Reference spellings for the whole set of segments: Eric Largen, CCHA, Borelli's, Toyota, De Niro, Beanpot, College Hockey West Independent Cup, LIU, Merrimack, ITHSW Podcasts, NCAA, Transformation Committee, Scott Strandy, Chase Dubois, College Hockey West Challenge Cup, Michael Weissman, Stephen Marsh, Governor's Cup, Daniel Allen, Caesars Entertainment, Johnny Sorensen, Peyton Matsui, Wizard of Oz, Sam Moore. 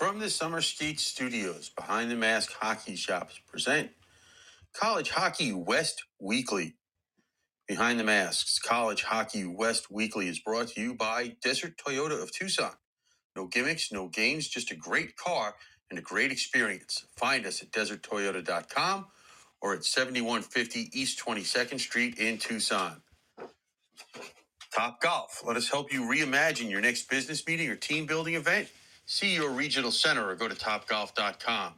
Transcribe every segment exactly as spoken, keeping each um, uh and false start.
From the Summer Skate Studios, Behind the Mask Hockey Shops present College Hockey West Weekly. Behind the Masks, College Hockey West Weekly is brought to you by Desert Toyota of Tucson. No gimmicks, no games, just a great car and a great experience. Find us at desert toyota dot com or at seventy-one fifty East twenty-second Street in Tucson. Top Golf. Let us help you reimagine your next business meeting or team building event. See your regional center or go to top golf dot com.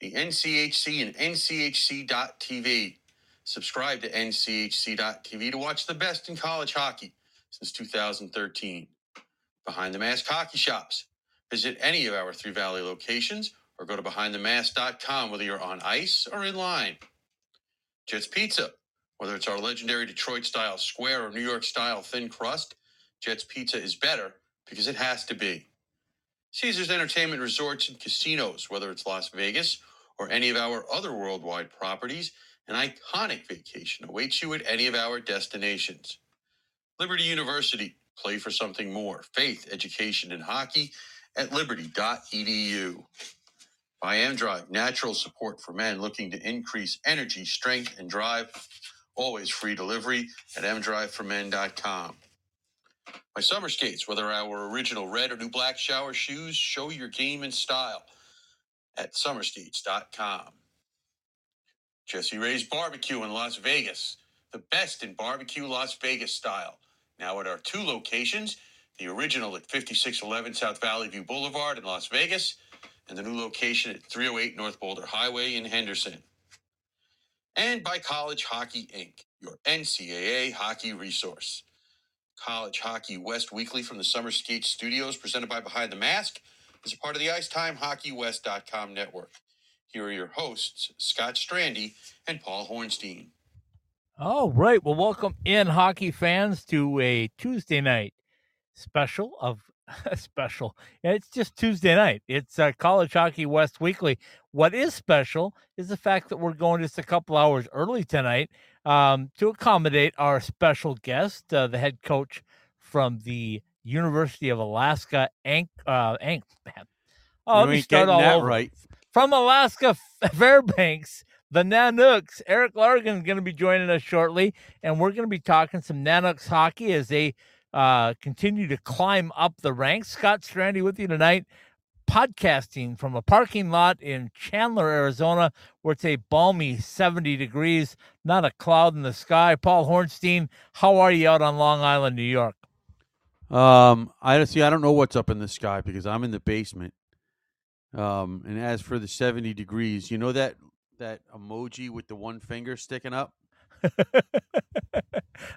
The N C H C and N C H C dot T V. Subscribe to N C H C dot T V to watch the best in college hockey since two thousand thirteen. Behind the Mask Hockey Shops. Visit any of our Three Valley locations or go to behind the mask dot com whether you're on ice or in line. Jets Pizza. Whether it's our legendary Detroit-style square or New York-style thin crust, Jets Pizza is better because it has to be. Caesars Entertainment Resorts and Casinos, whether it's Las Vegas or any of our other worldwide properties, an iconic vacation awaits you at any of our destinations. Liberty University, play for something more. Faith, education, and hockey at liberty dot e d u. By M-Drive, natural support for men looking to increase energy, strength, and drive. Always free delivery at m drive for men dot com. My Summer Skates, whether our original red or new black shower shoes, show your game in style at summer skates dot com. Jesse Ray's Barbecue in Las Vegas, the best in barbecue Las Vegas style. Now at our two locations, the original at fifty-six eleven South Valley View Boulevard in Las Vegas, and the new location at three oh eight North Boulder Highway in Henderson. And by College Hockey, Incorporated, your N C double A hockey resource. College Hockey West Weekly from the Summer Skate Studios, presented by Behind the Mask, is a part of the ice time hockey west dot com network. Here are your hosts, Scott Strandy and Paul Hornstein. All right. Well, welcome in, hockey fans, to a Tuesday night special of special. It's just Tuesday night. It's uh, College Hockey West Weekly. What is special is the fact that we're going just a couple hours early tonight um, to accommodate our special guest, uh, the head coach from the University of Alaska, Ank. Uh, Ank. Oh, let me start all over. Right. From Alaska Fairbanks, the Nanooks. Eric Largen is going to be joining us shortly, and we're going to be talking some Nanooks hockey as they Uh, continue to climb up the ranks. Scott Strandy with you tonight, podcasting from a parking lot in Chandler, Arizona, where it's a balmy seventy degrees, not a cloud in the sky. Paul Hornstein, how are you out on Long Island, New York? Um, I see. I don't know what's up in the sky because I'm in the basement. Um, and as for the seventy degrees, you know that that emoji with the one finger sticking up?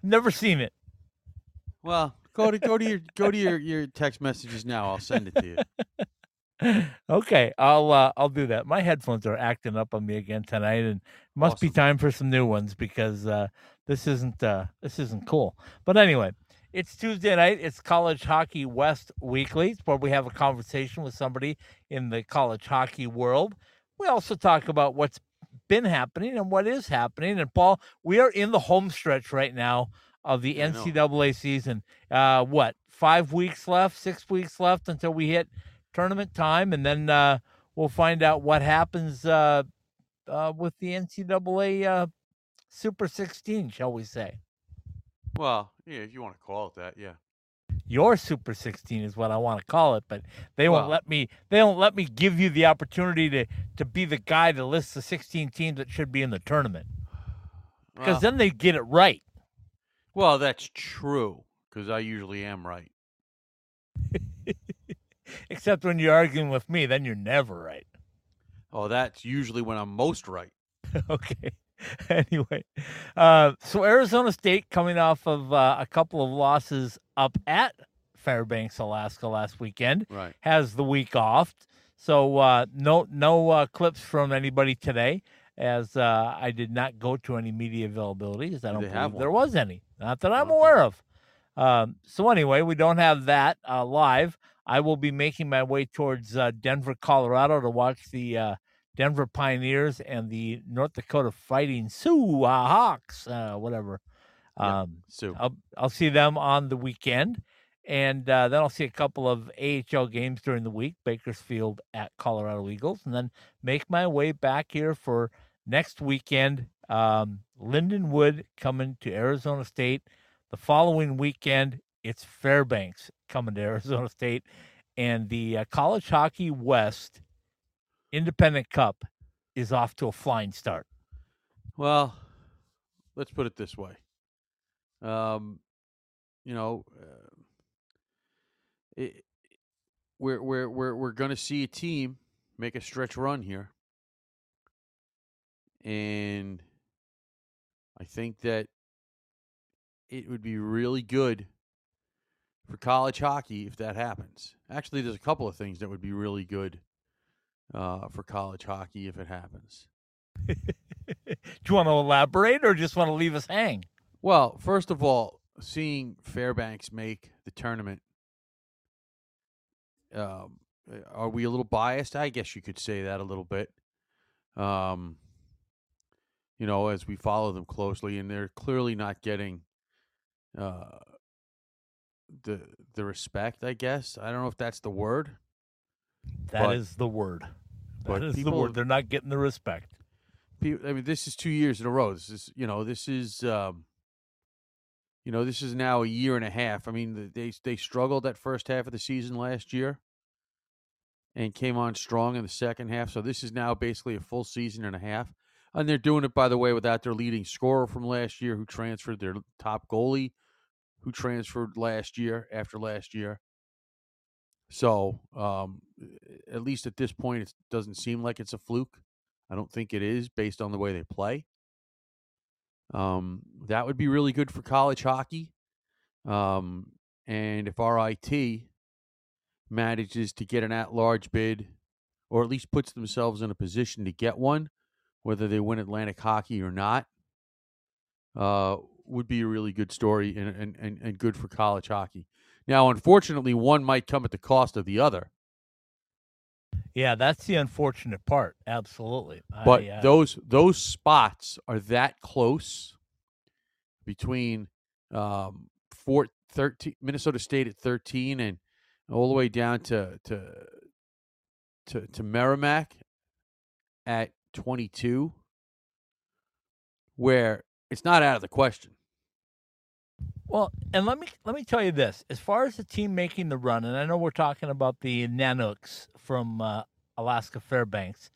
Never seen it. Well, go to go to your go to your, your text messages now. I'll send it to you. Okay, I'll uh, I'll do that. My headphones are acting up on me again tonight, and must awesome. be time for some new ones because uh, this isn't uh, this isn't cool. But anyway, it's Tuesday night. It's College Hockey West Weekly, where we have a conversation with somebody in the college hockey world. We also talk about what's been happening and what is happening. And Paul, we are in the home stretch right now of the N C double A season. Uh, what, five weeks left, six weeks left until we hit tournament time, and then uh, we'll find out what happens uh, uh, with the N C double A uh, Super sixteen, shall we say. Well, yeah, if you want to call it that, yeah. Your Super sixteen is what I want to call it, but they won't well, let me they don't let me give you the opportunity to, to be the guy to list the sixteen teams that should be in the tournament. Because well, then they get it right. Well, that's true, because I usually am right. Except when you're arguing with me, then you're never right. Oh, that's usually when I'm most right. Okay. Anyway, uh, so Arizona State coming off of uh, a couple of losses up at Fairbanks, Alaska last weekend, right, has the week off. So uh, no no uh, clips from anybody today, as uh, I did not go to any media availabilities. I don't believe there was any. Not that I'm aware of. Um, so anyway, we don't have that uh, live. I will be making my way towards uh, Denver, Colorado to watch the uh, Denver Pioneers and the North Dakota Fighting Sioux uh, Hawks, uh, whatever. Um, yeah, Sioux. I'll, I'll see them on the weekend. And uh, then I'll see a couple of A H L games during the week, Bakersfield at Colorado Eagles, and then make my way back here for next weekend. Um, Lindenwood coming to Arizona State. The following weekend, it's Fairbanks coming to Arizona State. And the uh, College Hockey West Independent Cup is off to a flying start. Well, let's put it this way. Um, you know, uh, it, we're we're we're we're going to see a team make a stretch run here, and I think that it would be really good for college hockey if that happens. Actually, there's a couple of things that would be really good uh, for college hockey if it happens. Do you want to elaborate or just want to leave us hang? Well, first of all, seeing Fairbanks make the tournament, um, are we a little biased? I guess you could say that a little bit. Um, you know, as we follow them closely, and they're clearly not getting uh, the the respect, I guess. I don't know if that's the word. That but, is the word. That but is people, the word. They're not getting the respect. People, I mean, this is two years in a row. This is, you know, this is... Um, You know, this is now a year and a half. I mean, they they struggled that first half of the season last year and came on strong in the second half. So this is now basically a full season and a half. And they're doing it, by the way, without their leading scorer from last year who transferred, their top goalie who transferred last year after last year. So um, at least at this point, it doesn't seem like it's a fluke. I don't think it is based on the way they play. Um, that would be really good for college hockey. Um, and if R I T manages to get an at-large bid, or at least puts themselves in a position to get one, whether they win Atlantic hockey or not, uh, would be a really good story and, and, and, and good for college hockey. Now, unfortunately, one might come at the cost of the other. Yeah, that's the unfortunate part. Absolutely. But I, uh... those those spots are that close between um, four, thirteen, Minnesota State at thirteen and all the way down to to to, to Merrimack at twenty-two, where it's not out of the question. Well, and let me let me tell you this. As far as the team making the run, and I know we're talking about the Nanooks from uh, Alaska Fairbanks,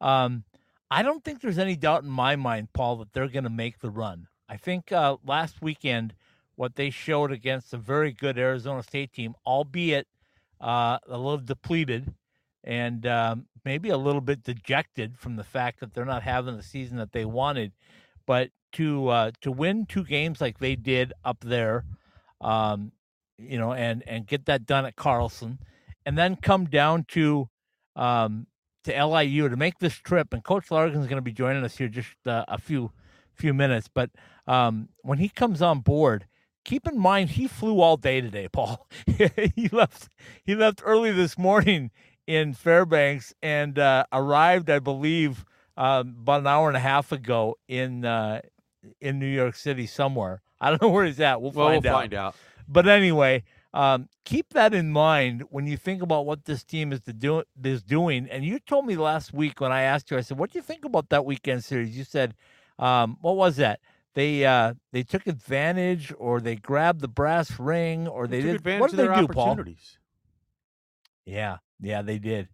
um, I don't think there's any doubt in my mind, Paul, that they're going to make the run. I think uh, last weekend what they showed against a very good Arizona State team, albeit uh, a little depleted and um, maybe a little bit dejected from the fact that they're not having the season that they wanted, but to uh, to win two games like they did up there, um, you know, and, and get that done at Carlson, and then come down to um, to L I U to make this trip. And Coach Largen is going to be joining us here just uh, a few few minutes. But um, when he comes on board, keep in mind he flew all day today, Paul. he left he left early this morning in Fairbanks and uh, arrived, I believe, uh, about an hour and a half ago in uh, in New York City somewhere. I don't know where he's at. We'll, well find we'll out. We'll find out. But anyway. Um, keep that in mind when you think about what this team is to do is doing. And you told me last week when I asked you, I said, "What do you think about that weekend series?" You said, um, "What was that? They uh, they took advantage, or they grabbed the brass ring, or they, they took did advantage what did of their they do, opportunities." Paul? Yeah, yeah, they did.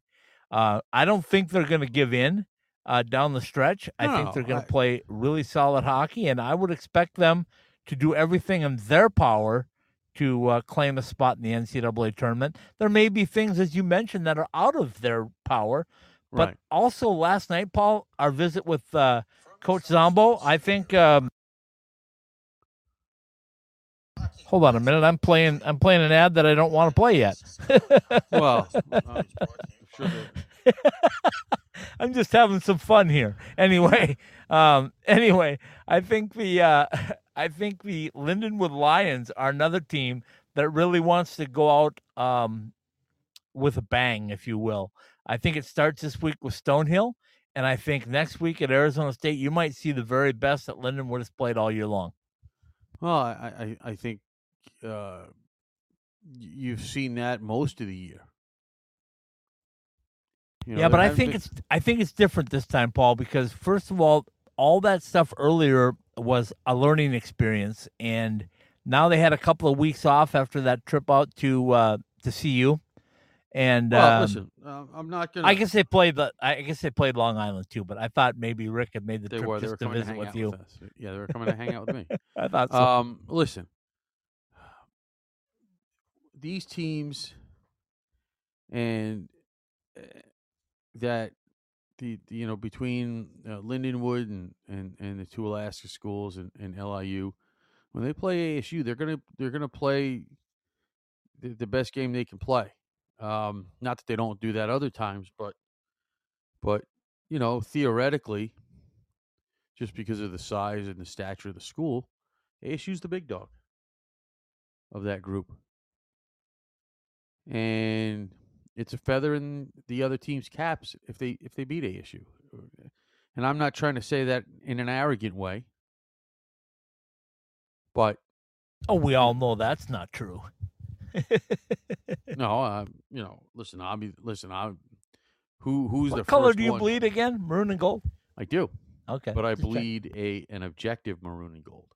Uh, I don't think they're going to give in uh, down the stretch. No, I think they're going right. to play really solid hockey, and I would expect them to do everything in their power to uh, claim a spot in the N C double A tournament. There may be things, as you mentioned, that are out of their power. Right. But also last night, Paul, our visit with uh, Coach Zombo, I think... Um, hold on a minute. I'm playing I'm playing an ad that I don't want to play yet. Well, I'm sure that... I'm just having some fun here. Anyway, um, anyway, I think the... Uh, I think the Lindenwood Lions are another team that really wants to go out um, with a bang, if you will. I think it starts this week with Stonehill, and I think next week at Arizona State, you might see the very best that Lindenwood has played all year long. Well, I, I, I think uh, you've seen that most of the year. You know, yeah, but I think been... it's I think it's different this time, Paul, because first of all, all that stuff earlier was a learning experience, and now they had a couple of weeks off after that trip out to uh, to C U. And well, um, listen, uh, I'm not gonna. I guess they played the. I guess they played Long Island too, but I thought maybe Rick had made the they trip were, just to visit to with you. With yeah, they were coming to hang out with me. I thought so. Um, listen, these teams, and uh, that the, the you know between uh, Lindenwood and, and, and the two Alaska schools and, and L I U, when they play A S U, they're gonna they're gonna play the, the best game they can play. Um, not that they don't do that other times, but, but, you know, theoretically, just because of the size and the stature of the school, A S U's the big dog of that group. And it's a feather in the other team's caps if they, if they beat A S U. And I'm not trying to say that in an arrogant way, but. Oh, we all know that's not true. no, uh, you know, listen, I'll be, listen, I'll, who, who's what the color first do you one? Bleed again? Maroon and gold? I do. Okay. But I bleed a, an objective maroon and gold.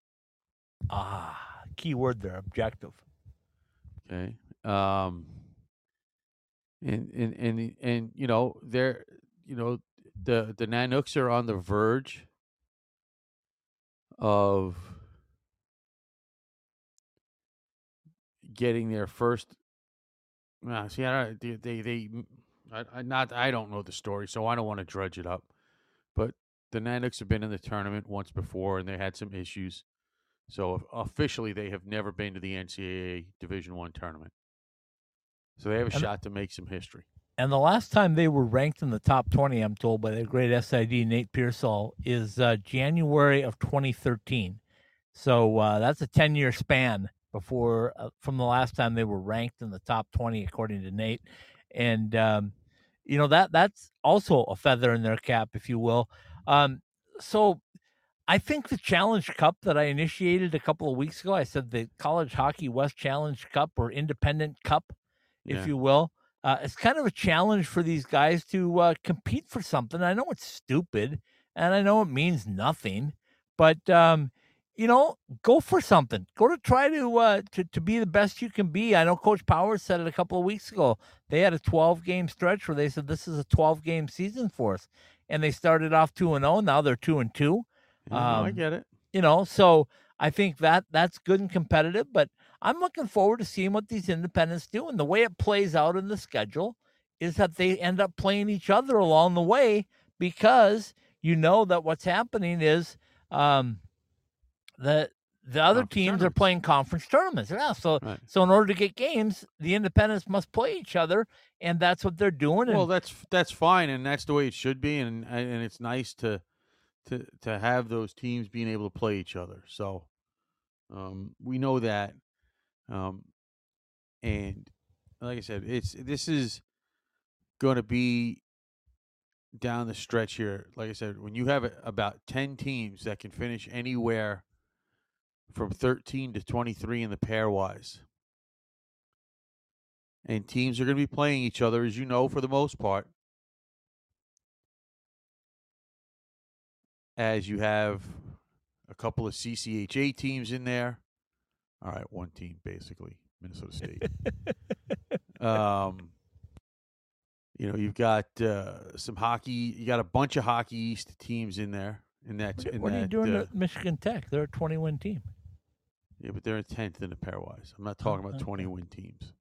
Ah, key word there, objective. Okay. Um, and, and, and, and, you know, they're, you know, the, the Nanooks are on the verge of getting their first, uh, see, I, they, they, they I, I, not, I don't know the story, so I don't want to drudge it up. But the Nanooks have been in the tournament once before, and they had some issues. So officially, they have never been to the N C double A Division I tournament. So they have a and, shot to make some history. And the last time they were ranked in the top twenty, I'm told, by the great S I D Nate Pearsall, is uh, January of twenty thirteen. So uh, that's a ten-year span. Before uh, from the last time they were ranked in the top twenty, according to Nate. And, um, you know, that that's also a feather in their cap, if you will. Um, so I think the Challenge Cup that I initiated a couple of weeks ago, I said the College Hockey West Challenge Cup or Independent Cup, if yeah. you will. Uh, it's kind of a challenge for these guys to uh, compete for something. I know it's stupid, and I know it means nothing, but um you know, go for something. Go to try to, uh, to to be the best you can be. I know Coach Powers said it a couple of weeks ago. They had a twelve-game stretch where they said this is a twelve-game season for us. And they started off two and oh. Now they're two and two. Yeah, um, I get it. You know, so I think that that's good and competitive. But I'm looking forward to seeing what these independents do. And the way it plays out in the schedule is that they end up playing each other along the way because you know that what's happening is um, – The the other conference teams are playing conference tournaments. Yeah, so right. so in order to get games, the independents must play each other, and that's what they're doing. And well, that's that's fine, and that's the way it should be, and and it's nice to to to have those teams being able to play each other. So um, we know that, um, and like I said, it's this is going to be down the stretch here. Like I said, when you have about ten teams that can finish anywhere from thirteen to twenty-three in the pairwise. And teams are going to be playing each other, as you know, for the most part, as you have a couple of C C H A teams in there. All right, one team, basically, Minnesota State. um, you know, you've got uh, some hockey. You got a bunch of Hockey East teams in there. In that, in what that, are you doing uh, at Michigan Tech? They're a twenty-win team. Yeah, but they're in tenth in the pairwise. I'm not talking about twenty-win okay. teams.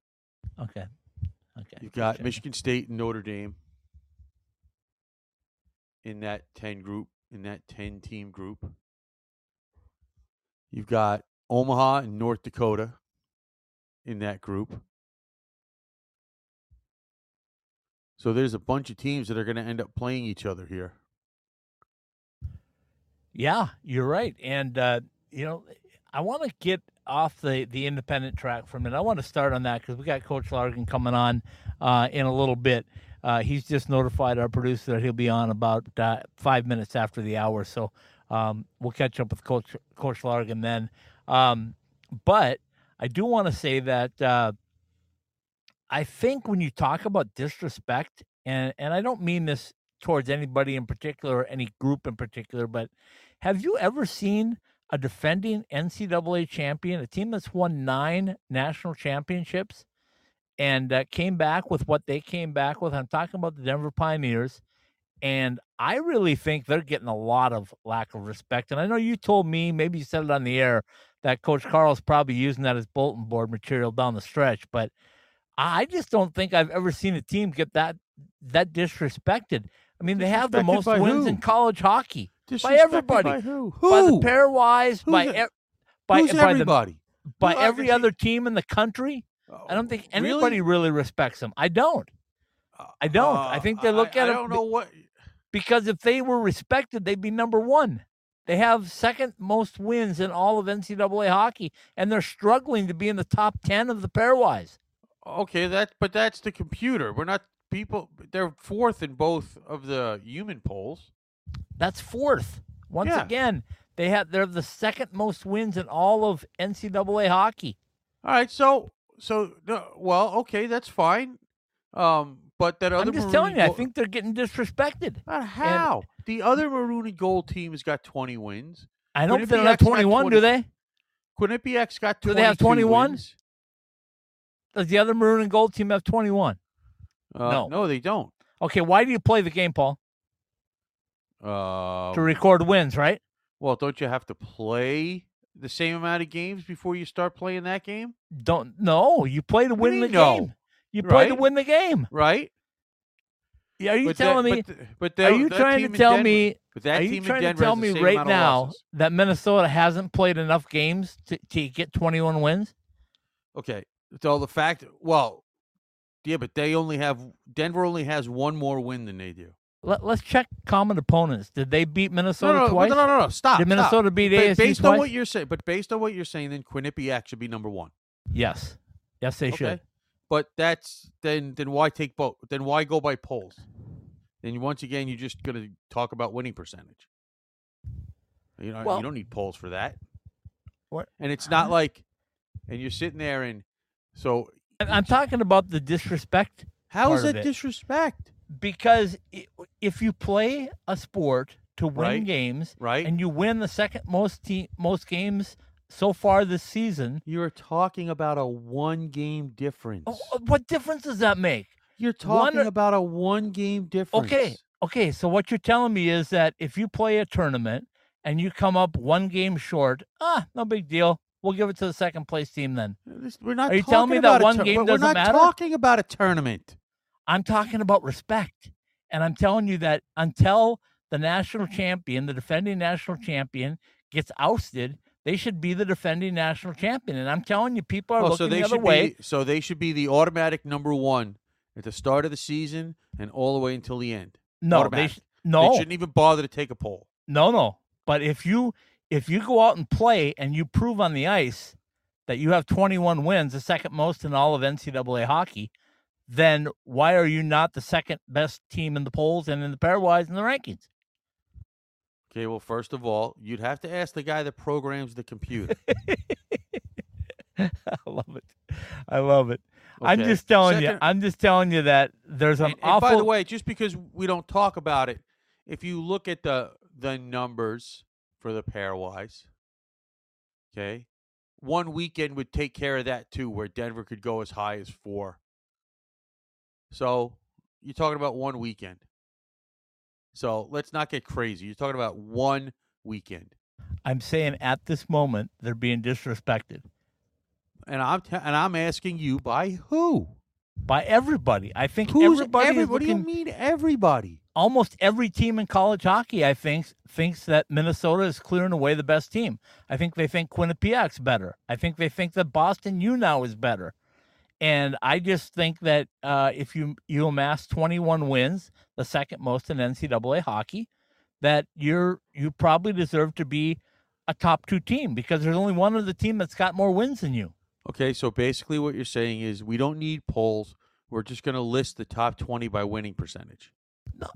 Okay. Okay. You've got sure. Michigan State and Notre Dame in that ten group, in that ten team group. You've got Omaha and North Dakota in that group. So there's a bunch of teams that are going to end up playing each other here. Yeah, you're right. And, uh, you know, I want to get off the, the independent track for a minute. I want to start on that because we got Coach Largen coming on uh, in a little bit. Uh, he's just notified our producer that he'll be on about uh, five minutes after the hour. So um, we'll catch up with Coach, Coach Largen then. Um, but I do want to say that uh, I think when you talk about disrespect, and, and I don't mean this towards anybody in particular, or any group in particular, but have you ever seen a defending N C double A champion, a team that's won nine national championships and uh, came back with what they came back with? I'm talking about the Denver Pioneers. And I really think they're getting a lot of lack of respect. And I know you told me, maybe you said it on the air, that Coach Carl's probably using that as bulletin board material down the stretch. But I just don't think I've ever seen a team get that that disrespected. I mean, they have the most wins who? in college hockey. By everybody. By who? Who? By the pairwise. Who's by e- by, who's by everybody. The, by who every other team in the country. Oh, I don't think anybody really, really respects them. I don't. I don't. Uh, I think they look I, at it. I don't know what. Because if they were respected, they'd be number one. They have second most wins in all of N C double A hockey, and they're struggling to be in the top ten of the pairwise. Okay, that but that's the computer. We're not people. They're fourth in both of the human polls. That's fourth. Once yeah. again, they have they're the second most wins in all of N C double A hockey. All right, so so well, okay, that's fine. Um, but that other I'm just Maroon telling you, goal- I think they're getting disrespected. But how? And the other maroon and gold team has got twenty wins. I don't think they have twenty-one, twenty do they? Quinnipiac's got twenty-two. Do they have twenty-one? Wins. Does the other maroon and gold team have twenty-one? Uh, no, no, they don't. Okay, why do you play the game, Paul? Uh, to record wins, right? Well, don't you have to play the same amount of games before you start playing that game? Don't no, you play to win the no? game. You play right? to win the game, right? Yeah, are you but telling that, me? But, but the, are you trying to tell Denver, me? Are you trying to tell me right now that Minnesota hasn't played enough games to, to get twenty-one wins? Okay, so the fact, well, yeah, but they only have Denver only has one more win than they do. Let, let's check common opponents. Did they beat Minnesota no, no, twice? No, no, no, no. Stop. Did Minnesota stop. beat A S U based twice? on what you're saying? But based on what you're saying, then Quinnipiac should be number one. Yes, yes, they okay. should. But that's then. Then why take both? Then why go by polls? Then once again, you're just going to talk about winning percentage. You know, well, you don't need polls for that. What? And it's not like, and you're sitting there and so. I'm talking about the disrespect. How is that disrespect? Because if you play a sport to win right. games, right. and you win the second most te- most games. So far this season, you're talking about a one-game difference. Oh, what difference does that make? You're talking one, about a one-game difference. Okay, okay. So what you're telling me is that if you play a tournament and you come up one game short, ah, no big deal. We'll give it to the second-place team then. We're not. Are you telling me that one tur- game doesn't matter? We're not talking about a tournament. I'm talking about respect, and I'm telling you that until the national champion, the defending national champion, gets ousted. They should be the defending national champion. And I'm telling you, people are oh, looking so the other way. Be, so they should be the automatic number one at the start of the season and all the way until the end. No, they, sh- no. they shouldn't even bother to take a poll. No, no. But if you if you go out and play and you prove on the ice that you have twenty-one wins, the second most in all of N C double A hockey, then why are you not the second best team in the polls and in the pairwise and the rankings? Okay, well, first of all, you'd have to ask the guy that programs the computer. I love it. I love it. Okay. I'm just telling Second, you. I'm just telling you that there's an and, awful. And by the way, just because we don't talk about it, if you look at the the numbers for the pairwise, okay, one weekend would take care of that too, where Denver could go as high as four. So you're talking about one weekend. So let's not get crazy. You're talking about one weekend. I'm saying at this moment they're being disrespected, and I'm t- and I'm asking you by who? By everybody. I think Who's everybody. Every- what looking, do you mean everybody? Almost every team in college hockey, I think, thinks that Minnesota is clearing away the best team. I think they think Quinnipiac's better. I think they think that Boston U now is better. And I just think that uh, if you you amass twenty-one wins, the second most in N C double A hockey, that you're you probably deserve to be a top two team because there's only one of the team that's got more wins than you. Okay, so basically what you're saying is we don't need polls. We're just going to list the top twenty by winning percentage. No,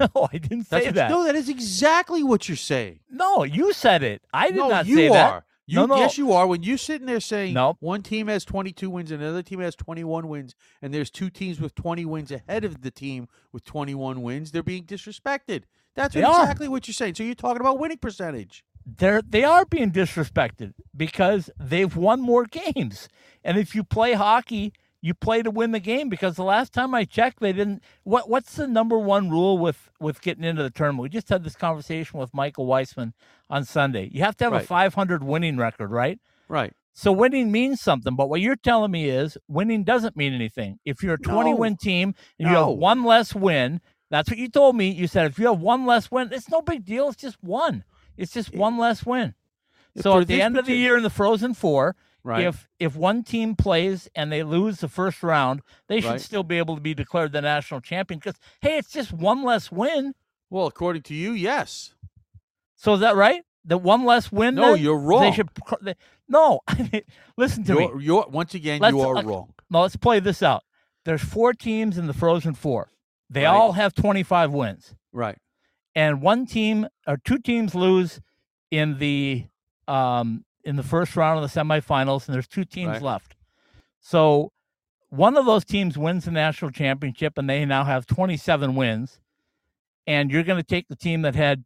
no I didn't say that's that. No, that is exactly what you're saying. No, you said it. I did no, not say are. that. No, you are. You, no, no. Yes, you are. When you're sitting there saying nope. one team has twenty-two wins and another team has twenty-one wins, and there's two teams with twenty wins ahead of the team with twenty-one wins, they're being disrespected. That's they exactly are. What you're saying. So you're talking about winning percentage. They're, they are being disrespected because they've won more games. And if you play hockey, you play to win the game, because the last time I checked, they didn't. What What's the number one rule with, with getting into the tournament? We just had this conversation with Michael Weissman on Sunday. You have to have right. a five hundred winning record, right? Right. So winning means something. But what you're telling me is winning doesn't mean anything. If you're a twenty-win no. team and no. you have one less win, that's what you told me. You said if you have one less win, it's no big deal. It's just one. It's just one less win. So at the end of the year in the Frozen Four, right. if if one team plays and they lose the first round, they should right. still be able to be declared the national champion because, hey, it's just one less win. Well, according to you, yes. So is that right? The one less win? No, then? You're wrong. They should, they, no, I mean, listen to you're, me. You're, once again, let's, you are let's, wrong. No, let's play this out. There's four teams in the Frozen Four. They right. all have twenty-five wins. Right. And one team or two teams lose in the um, in the first round of the semifinals, and there's two teams right. left. So one of those teams wins the national championship, and they now have twenty-seven wins. And you're going to take the team that had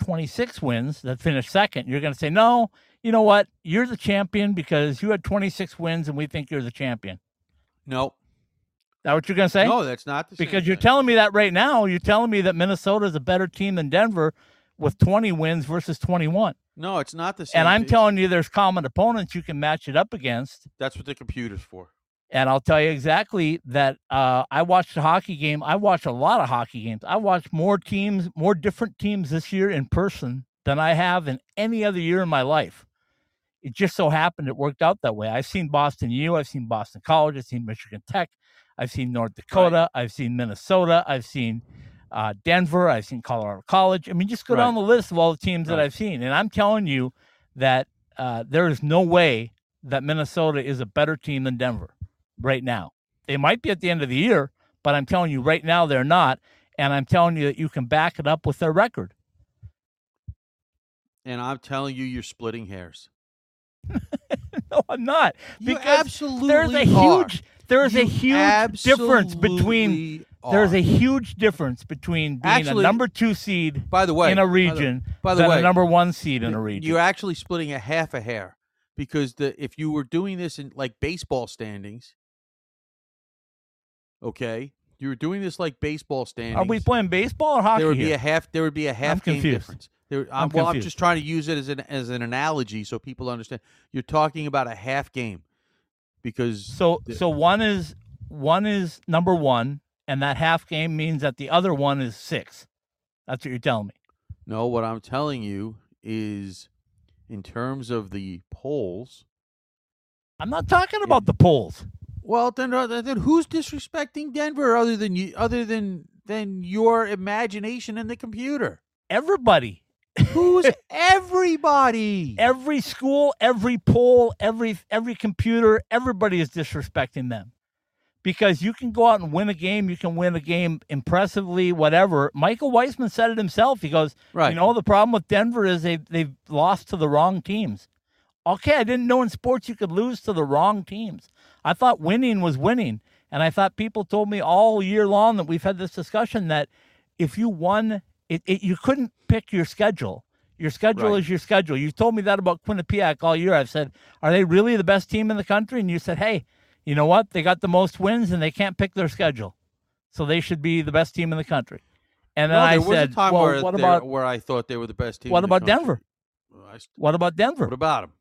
twenty-six wins that finished second. You're going to say, no, you know what? You're the champion because you had twenty-six wins, and we think you're the champion. No. That what you're going to say? No, that's not the same. Because you're telling me that right now. You're telling me that Minnesota is a better team than Denver with twenty wins versus twenty-one. No, it's not the same. And I'm telling you there's common opponents you can match it up against. That's what the computer's for. And I'll tell you exactly that uh, I watched a hockey game. I watch a lot of hockey games. I watch more teams, more different teams this year in person than I have in any other year in my life. It just so happened it worked out that way. I've seen Boston U. I've seen Boston College. I've seen Michigan Tech. I've seen North Dakota. Right. I've seen Minnesota. I've seen uh, Denver. I've seen Colorado College. I mean, just go right. down the list of all the teams right. that I've seen. And I'm telling you that uh, there is no way that Minnesota is a better team than Denver right now. They might be at the end of the year, but I'm telling you right now they're not. And I'm telling you that you can back it up with their record. And I'm telling you you're splitting hairs. No, I'm not. You because absolutely there's a huge are. There's you a huge difference between are. There's a huge difference between being actually, a number two seed by the way, in a region by the, by the than way, a number one seed in a region. You're actually splitting a half a hair because the if you were doing this in like baseball standings, okay, you were doing this like baseball standings. Are we playing baseball or hockey? There would here? be a half. There would be a half I'm game confused. difference. There, I'm, I'm well, confused. I'm just trying to use it as an as an analogy so people understand. You're talking about a half game. Because so so one is one is number one, and that half game means that the other one is six. That's what you're telling me. No, what I'm telling you is, in terms of the polls, I'm not talking about it, the polls. Well, then, then who's disrespecting Denver other than you, other than than your imagination and the computer? Everybody. Who's everybody? Every school, every poll, every every computer, everybody is disrespecting them. Because you can go out and win a game, you can win a game impressively, whatever. Michael Weissman said it himself. He goes, right. you know, the problem with Denver is they they've lost to the wrong teams. Okay, I didn't know in sports you could lose to the wrong teams. I thought winning was winning. And I thought people told me all year long that we've had this discussion that if you won It, it, you couldn't pick your schedule. Your schedule right. is your schedule. You told me that about Quinnipiac all year. I've said, are they really the best team in the country? And you said, hey, you know what? They got the most wins, and they can't pick their schedule. So they should be the best team in the country. And then no, I said, well, where, what about, where I thought they were the best team What in about the Denver? Well, I, what about Denver? What about them?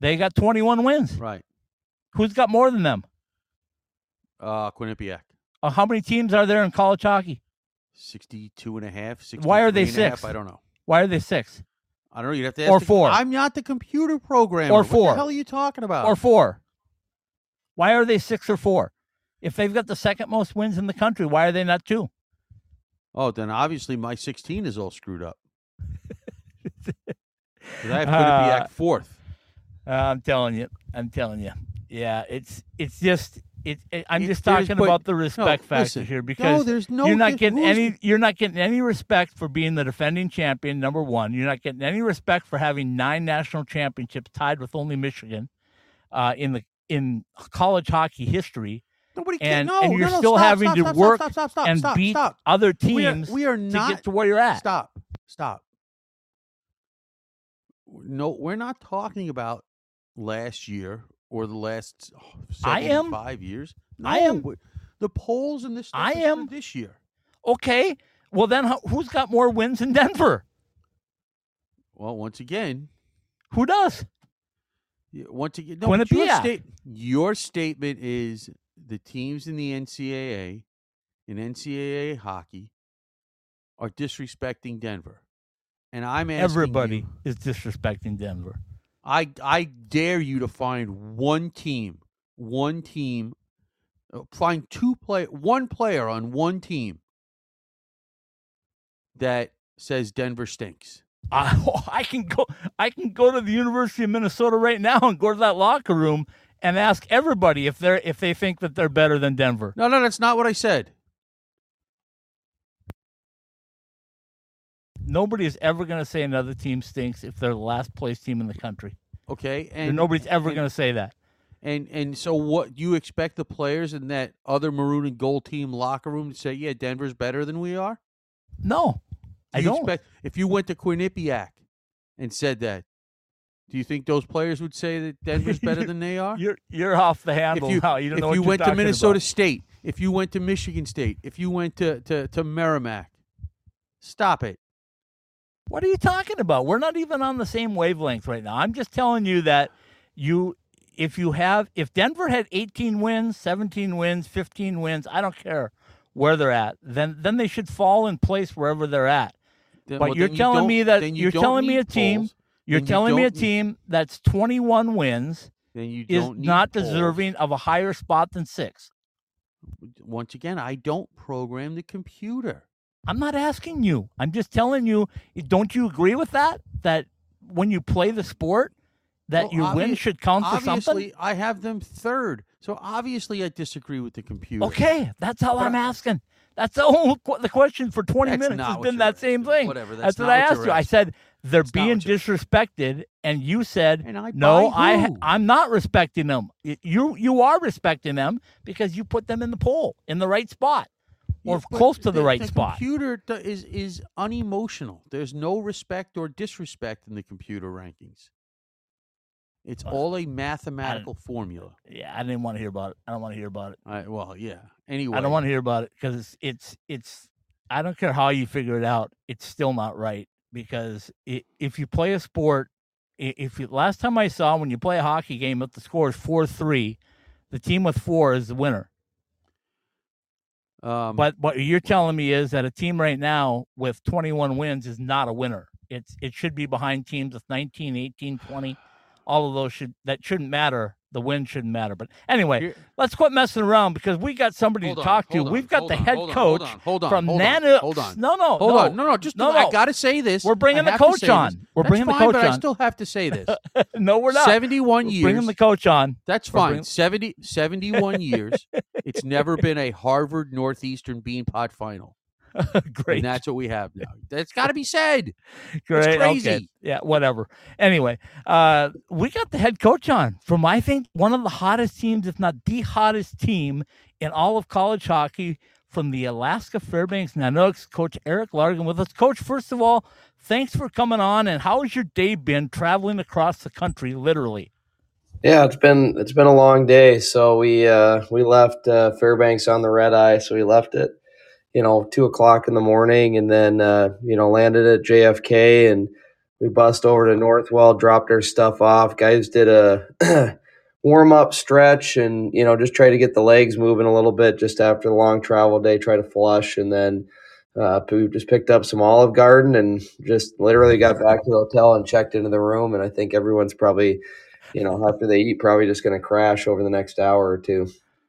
They got twenty-one wins. Right. Who's got more than them? Uh, Quinnipiac. Uh, how many teams are there in college hockey? sixty-two and a half. Why are they six? Half, I don't know. Why are they six? I don't know. You'd have to ask. Or the, four. I'm not the computer programmer. Or four. What the hell are you talking about? Or four. Why are they six or four? If they've got the second most wins in the country, why are they not two? Oh, then obviously my sixteen is all screwed up. Because I have Quinnipiac uh, fourth. Uh, I'm telling you. I'm telling you. Yeah, it's it's just It, it, I'm it, just talking but, about the respect no, factor listen, here because no, no you're not getting any. You're not getting any respect for being the defending champion. Number one, you're not getting any respect for having nine national championships tied with only Michigan uh, in the in college hockey history. Nobody and, can. No, and you're no, no, still stop, having stop, to stop, work stop, stop, stop, and stop, beat stop. other teams. We are, we are not, to get to where you're at. Stop. Stop. No, we're not talking about last year. Or the last seven, five years? No, I am. The polls in this I am this year. Okay. Well, then who's got more wins in Denver? Well, once again. Who does? Once again. No, your, state, your statement is the teams in the N C double A, in N C double A hockey, are disrespecting Denver. And I'm asking Everybody you, is disrespecting Denver. I I dare you to find one team, one team, find two play, one player on one team that says Denver stinks. I I can go I can go to the University of Minnesota right now and go to that locker room and ask everybody if they're if they think that they're better than Denver. No, no, that's not what I said. Nobody is ever going to say another team stinks if they're the last place team in the country. Okay, and nobody's ever going to say that. And and so what you expect the players in that other maroon and gold team locker room to say? Yeah, Denver's better than we are. No, do I don't. Expect, if you went to Quinnipiac and said that, do you think those players would say that Denver's better than they are? You're you're off the handle if you, now. You don't if know. If you went to Minnesota about. State, if you went to Michigan State, if you went to to, to Merrimack, stop it. What are you talking about? We're not even on the same wavelength right now. I'm just telling you that you, if you have, if Denver had eighteen wins, seventeen wins, fifteen wins, I don't care where they're at, then then they should fall in place wherever they're at. Then, but well, you're telling you me that you you're telling me a team, polls. you're then telling you me a team need, that's twenty-one wins then you don't is not polls. deserving of a higher spot than six. Once again, I don't program the computer. I'm not asking you. I'm just telling you, don't you agree with that? That when you play the sport, that well, your win should count for something? Obviously, I have them third. So obviously I disagree with the computer. Okay, that's all but I'm asking. That's the whole the question for twenty minutes has been that same asking. thing. Whatever, that's, that's what I asked you. I said, they're that's being disrespected, and you said, and I no, I, I'm not respecting them. You, you are respecting them because you put them in the poll, in the right spot. Or yeah, close to the, the right the spot. The computer is, is unemotional. There's no respect or disrespect in the computer rankings. It's uh, all a mathematical formula. Yeah, I didn't want to hear about it. I don't want to hear about it. All right, well, yeah. Anyway. I don't want to hear about it because it's, it's, it's, I don't care how you figure it out. It's still not right because it, if you play a sport, if you, last time I saw when you play a hockey game, if the score is four three, the team with four is the winner. Um, but what you're telling me is that a team right now with twenty-one wins is not a winner. It's it should be behind teams with nineteen, eighteen, twenty. All of those should that shouldn't matter. The win shouldn't matter. But anyway, let's quit messing around because we got somebody hold to on, talk to. On, We've got the on, head coach hold on, hold on, from Nanooks. Hold on. No, no, hold no, on. No, no. Just no, no. I got to say this. We're bringing the coach on. This. We're That's bringing fine, the coach but on. I still have to say this. No, we're not. seventy-one we're years. Bringing the coach on. That's we're fine. Bringing... seventy, seventy-one years. It's never been a Harvard Northeastern Beanpot final. Great. And that's what we have now. That's got to be said. Great. It's crazy. Okay. Yeah, whatever. Anyway, uh, we got the head coach on from, I think, one of the hottest teams, if not the hottest team in all of college hockey from the Alaska Fairbanks Nanooks, Coach Eric Largen with us. Coach, first of all, thanks for coming on. And how has your day been traveling across the country, literally? Yeah, it's been it's been a long day. So we, uh, we left uh, Fairbanks on the red eye, so we left it. you know, two o'clock in the morning and then, uh, you know, landed at J F K and we bussed over to Northwell, dropped our stuff off. Guys did a warm up stretch and, you know, just try to get the legs moving a little bit just after the long travel day, try to flush. And then uh, we just picked up some Olive Garden and just literally got back to the hotel and checked into the room. And I think everyone's probably, you know, after they eat, probably just going to crash over the next hour or two.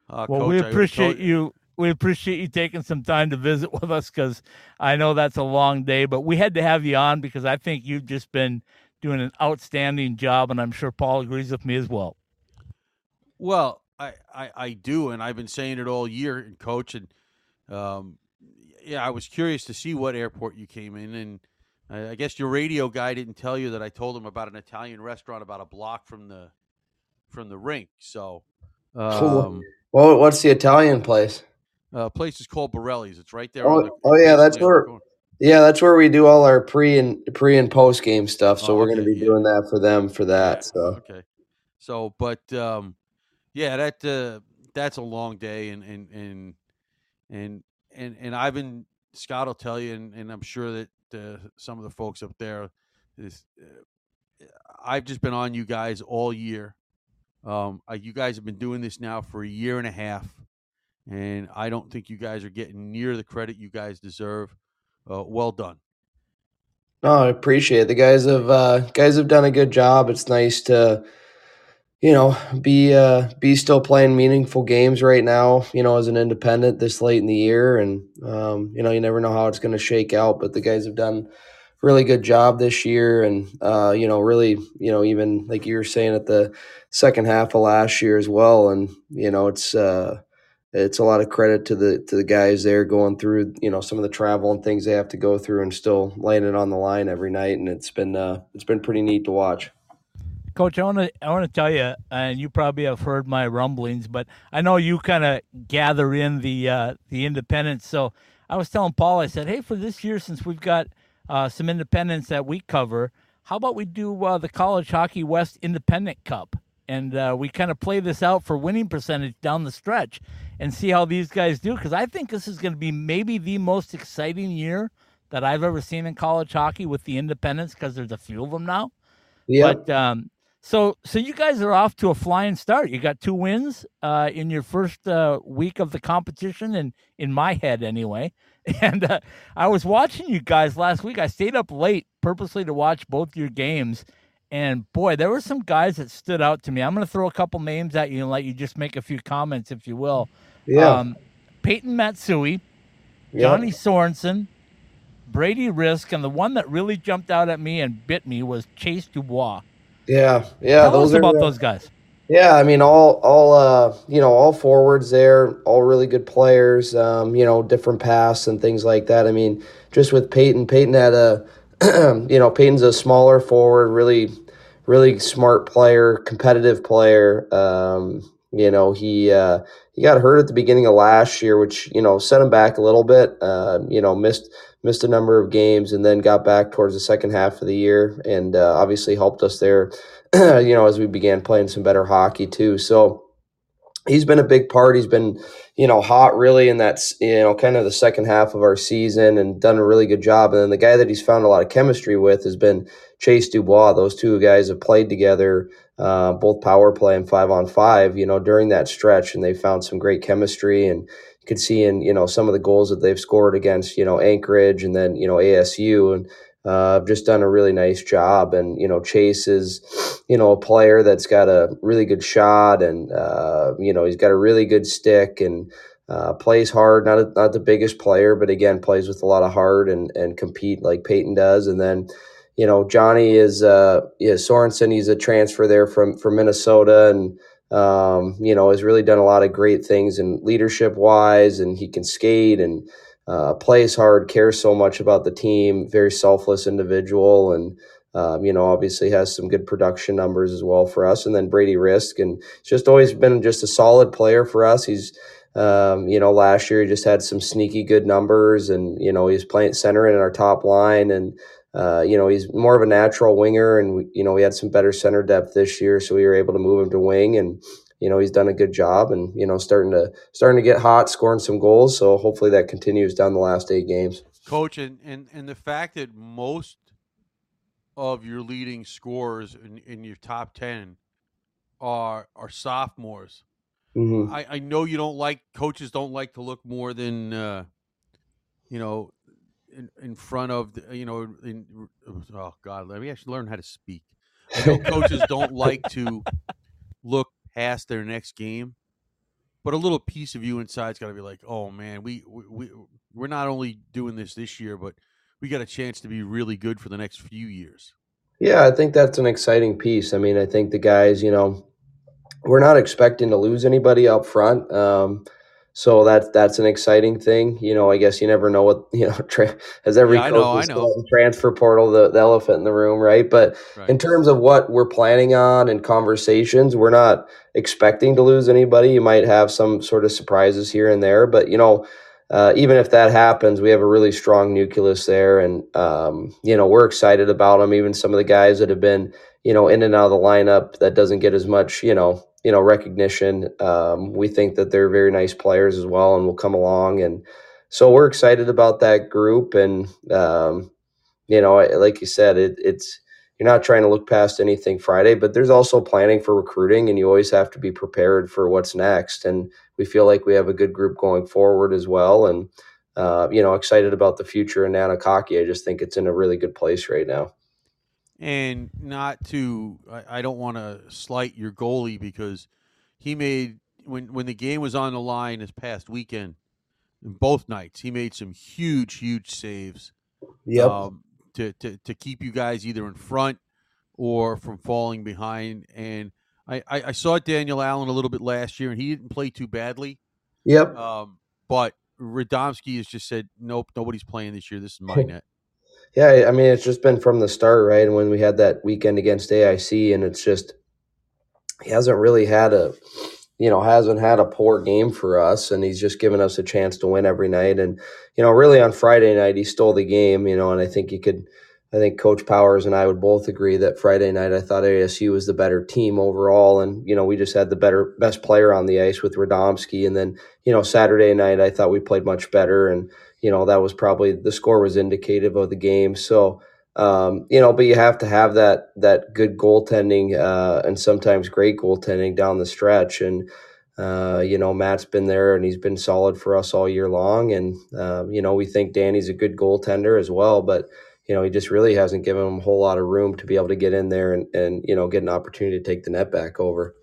Uh, well, Coach, we appreciate you. We appreciate you taking some time to visit with us because I know that's a long day, but we had to have you on because I think you've just been doing an outstanding job, and I'm sure Paul agrees with me as well. Well, I, I, I do, and I've been saying it all year, and Coach, and um, yeah, I was curious to see what airport you came in, and I, I guess your radio guy didn't tell you that I told him about an Italian restaurant about a block from the from the rink. So, um, cool. Well, what's the Italian place? Uh, place is called Borelli's. It's right there. Oh, the, oh yeah, that's where. Yeah, that's where we do all our pre and pre and post game stuff. So oh, we're okay, going to be yeah. doing that for them for that. Yeah, so okay. So, but. Um, Yeah, that uh, that's a long day, and and and and and, and I've been Scott will tell you, and, and I'm sure that uh, some of the folks up there, is, uh, I've just been on you guys all year. Um, uh, you guys have been doing this now for a year and a half, and I don't think you guys are getting near the credit you guys deserve. Uh, well done. No, I appreciate it. The guys have uh, guys have done a good job. It's nice to. You know, be uh, be still playing meaningful games right now, you know, as an independent this late in the year. And, um, you know, you never know how it's going to shake out. But the guys have done a really good job this year. And, uh, you know, really, you know, even like you were saying at the second half of last year as well. And, you know, it's uh, it's a lot of credit to the to the guys there going through, you know, some of the travel and things they have to go through and still laying it on the line every night. And it's been uh, it's been pretty neat to watch. Coach, I want to I want to tell you, and you probably have heard my rumblings, but I know you kind of gather in the uh, the independents. So I was telling Paul, I said, hey, for this year, since we've got uh, some independents that we cover, how about we do uh, the College Hockey West Independent Cup? And uh, we kind of play this out for winning percentage down the stretch and see how these guys do, because I think this is going to be maybe the most exciting year that I've ever seen in college hockey with the independents, because there's a few of them now. Yeah. But, um, So, so you guys are off to a flying start. You got two wins uh, in your first uh, week of the competition, and in my head anyway. And uh, I was watching you guys last week. I stayed up late purposely to watch both your games, and boy, there were some guys that stood out to me. I'm going to throw a couple names at you and let you just make a few comments, if you will. Yeah. Um, Peyton Matsui, yeah. Johnny Sorensen, Brady Risk, and the one that really jumped out at me and bit me was Chase Dubois. Yeah, yeah. Tell those us about are, those guys. Yeah, I mean, all, all, uh, you know, all forwards there, all really good players. Um, you know, different paths and things like that. I mean, just with Peyton, Peyton had a, you know, Peyton's a smaller forward, really, really smart player, competitive player. Um, you know, he uh, he got hurt at the beginning of last year, which you know set him back a little bit. Uh, you know, missed. missed a number of games and then got back towards the second half of the year and uh, obviously helped us there, you know, as we began playing some better hockey too. So he's been a big part. He's been, you know, hot really in that, you know, kind of the second half of our season and done a really good job. And then the guy that he's found a lot of chemistry with has been Chase Dubois. Those two guys have played together, uh, both power play and five on five, you know, during that stretch. And they found some great chemistry and, could see in, you know, some of the goals that they've scored against, you know, Anchorage and then, you know, A S U and uh, just done a really nice job. And, you know, Chase is, you know, a player that's got a really good shot and, uh, you know, he's got a really good stick and uh, plays hard, not a, not the biggest player, but again, plays with a lot of heart and, and compete like Peyton does. And then, you know, Johnny is, uh, is Sorensen. He's a transfer there from, from Minnesota and, Um, you know, has really done a lot of great things and leadership wise, and he can skate and uh, plays hard, cares so much about the team, very selfless individual. And, um, you know, obviously has some good production numbers as well for us. And then Brady Risk, and just always been just a solid player for us. He's, um, you know, last year he just had some sneaky good numbers and, you know, he's playing center in our top line and, Uh, you know, he's more of a natural winger and, we, you know, we had some better center depth this year. So we were able to move him to wing and, you know, he's done a good job and, you know, starting to starting to get hot, scoring some goals. So hopefully that continues down the last eight games. Coach, and, and, and the fact that most of your leading scorers in, in your top ten are are sophomores. Mm-hmm. I, I know you don't like coaches don't like to look more than, uh, you know, In, in front of, the, you know, in, oh, God, let me actually learn how to speak. I know coaches don't like to look past their next game, but a little piece of you inside's got to be like, oh, man, we, we, we, we're not only doing this this year, but we got a chance to be really good for the next few years. Yeah, I think that's an exciting piece. I mean, I think the guys, you know, we're not expecting to lose anybody up front. Um, So that's that's an exciting thing. You know, I guess you never know what, you know, tra- as every yeah, coach is called the transfer portal, the, the elephant in the room, right? But right. in terms of what we're planning on and conversations, we're not expecting to lose anybody. You might have some sort of surprises here and there. But, you know, uh, even if that happens, we have a really strong nucleus there. And, um, you know, we're excited about them. Even some of the guys that have been, you know, in and out of the lineup that doesn't get as much, you know, you know, recognition. Um, we think that they're very nice players as well and will come along. And so we're excited about that group. And, um, you know, like you said, it, it's, you're not trying to look past anything Friday, but there's also planning for recruiting, and you always have to be prepared for what's next. And we feel like we have a good group going forward as well. And, uh, you know, excited about the future in Nanooks hockey. I just think it's in a really good place right now. And not to, I, I don't want to slight your goalie, because he made, when, when the game was on the line this past weekend, both nights, he made some huge, huge saves. Yep. Um, to, to, to keep you guys either in front or from falling behind. And I, I, I saw Daniel Allen a little bit last year, and he didn't play too badly. Yep. Um, but Radomski has just said, nope, nobody's playing this year. This is my net. Yeah, I mean, it's just been from the start, right? And when we had that weekend against A I C, and it's just, he hasn't really had a, you know, hasn't had a poor game for us, and he's just given us a chance to win every night. And, you know, really on Friday night, he stole the game, you know, and I think he could, I think Coach Powers and I would both agree that Friday night, I thought A S U was the better team overall. And, you know, we just had the better, best player on the ice with Radomski. And then, you know, Saturday night, I thought we played much better. And, you know, that was probably, the score was indicative of the game. So, um, you know, but you have to have that that good goaltending uh, and sometimes great goaltending down the stretch. And, uh, you know, Matt's been there and he's been solid for us all year long. And, uh, you know, we think Danny's a good goaltender as well. But, you know, he just really hasn't given him a whole lot of room to be able to get in there and, and you know, get an opportunity to take the net back over.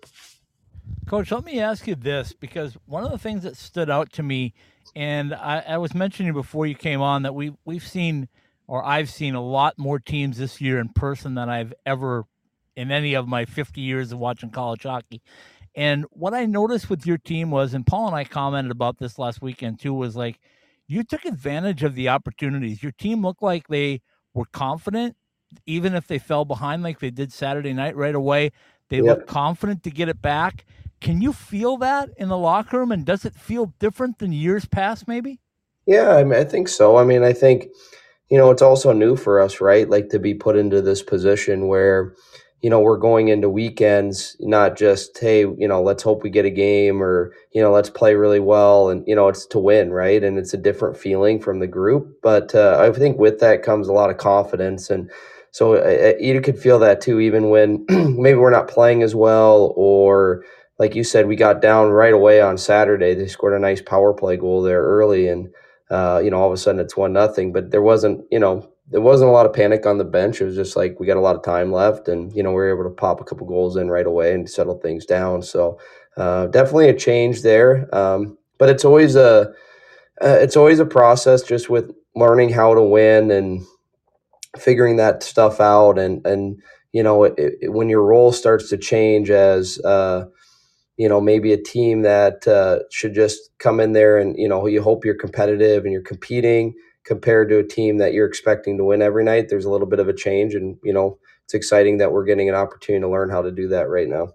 Coach, let me ask you this, because one of the things that stood out to me, and I, I was mentioning before you came on that we, we've seen, or I've seen a lot more teams this year in person than I've ever in any of my fifty years of watching college hockey. And what I noticed with your team was, and Paul and I commented about this last weekend too, was like, you took advantage of the opportunities. Your team looked like they were confident, even if they fell behind like they did Saturday night right away. They yep. looked confident to get it back. Can you feel that in the locker room, and does it feel different than years past maybe? Yeah, I mean, I think so. I mean, I think, you know, it's also new for us, right? Like to be put into this position where, you know, we're going into weekends, not just, hey, you know, let's hope we get a game or, you know, let's play really well. And, you know, it's to win, right? And it's a different feeling from the group. But uh, I think with that comes a lot of confidence. And so uh, you could feel that too, even when maybe we're not playing as well, or like you said, we got down right away on Saturday. They scored a nice power play goal there early, and, uh, you know, all of a sudden it's one nothing. But there wasn't, you know, there wasn't a lot of panic on the bench. It was just like we got a lot of time left, and, you know, we were able to pop a couple goals in right away and settle things down. So uh, definitely a change there. Um, but it's always a uh, it's always a process, just with learning how to win and figuring that stuff out. And, and you know, it, it, when your role starts to change as uh, – you know, maybe a team that uh, should just come in there and, you know, you hope you're competitive and you're competing, compared to a team that you're expecting to win every night. There's a little bit of a change, and, you know, it's exciting that we're getting an opportunity to learn how to do that right now.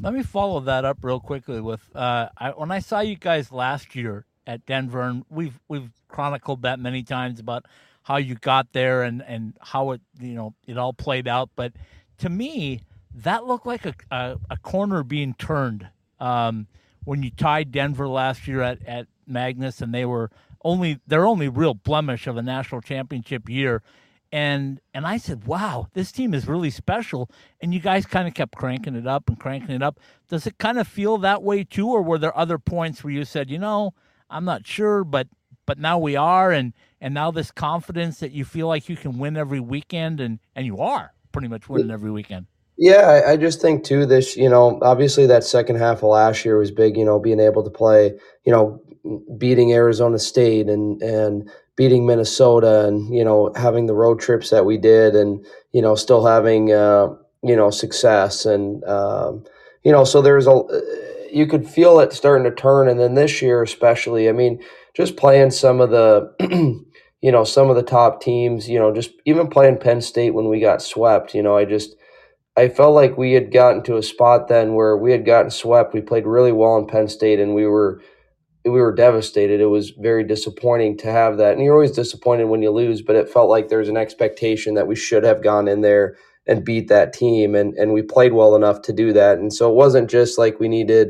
Let me follow that up real quickly with uh, I, when I saw you guys last year at Denver, and we've we've chronicled that many times about how you got there and, and how it, you know, it all played out. But to me, that looked like a, a, a corner being turned. Um, when you tied Denver last year at, at Magnus, and they were only their only real blemish of a national championship year. And, and I said, wow, this team is really special. And you guys kind of kept cranking it up and cranking it up. Does it kind of feel that way too? Or were there other points where you said, you know, I'm not sure, but, but now we are. And, and now this confidence that you feel like you can win every weekend, and, and you are pretty much winning every weekend. Yeah, I, I just think too, this, you know, obviously that second half of last year was big, you know, being able to play, you know, beating Arizona State and, and beating Minnesota, and, you know, having the road trips that we did, and, you know, still having, uh, you know, success. And, um, you know, so there's a, you could feel it starting to turn. And then this year, especially, I mean, just playing some of the, you know, some of the top teams, you know, just even playing Penn State when we got swept, you know, I just, I felt like we had gotten to a spot then where we had gotten swept. We played really well in Penn State and we were, we were devastated. It was very disappointing to have that. And you're always disappointed when you lose, but it felt like there's an expectation that we should have gone in there and beat that team. And, and we played well enough to do that. And so it wasn't just like we needed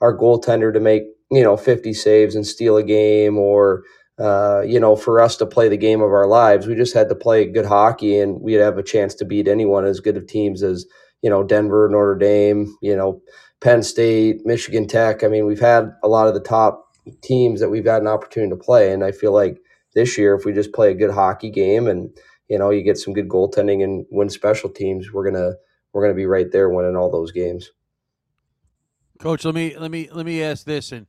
our goaltender to make, you know, fifty saves and steal a game or, uh, you know, for us to play the game of our lives. We just had to play good hockey and we'd have a chance to beat anyone as good of teams as, you know, Denver, Notre Dame, you know, Penn State, Michigan Tech. I mean, we've had a lot of the top teams that we've got an opportunity to play. And I feel like this year, if we just play a good hockey game and, you know, you get some good goaltending and win special teams, we're going to, we're going to be right there winning all those games. Coach, let me, let me, let me ask this. And,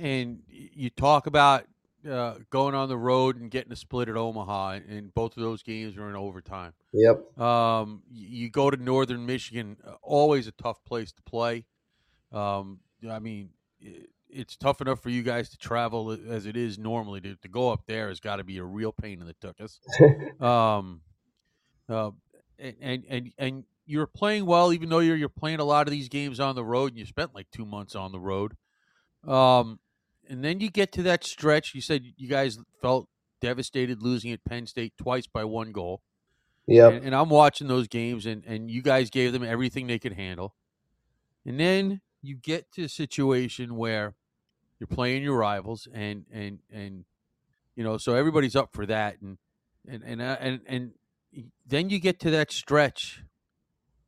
and you talk about uh, going on the road and getting a split at Omaha, and both of those games were in overtime. Yep. Um, you go to Northern Michigan, always a tough place to play. Um, I mean, it, it's tough enough for you guys to travel as it is normally. To, to go up there has got to be a real pain in the tuchus. um, uh, and, and, and, and you're playing well, even though you're, you're playing a lot of these games on the road, and you spent like two months on the road. Um, and then you get to that stretch. You said you guys felt devastated losing at Penn State twice by one goal. Yeah. And, and I'm watching those games and, and you guys gave them everything they could handle. And then you get to a situation where you're playing your rivals, and, and, and, you know, so everybody's up for that. And, and, and, and, and then you get to that stretch,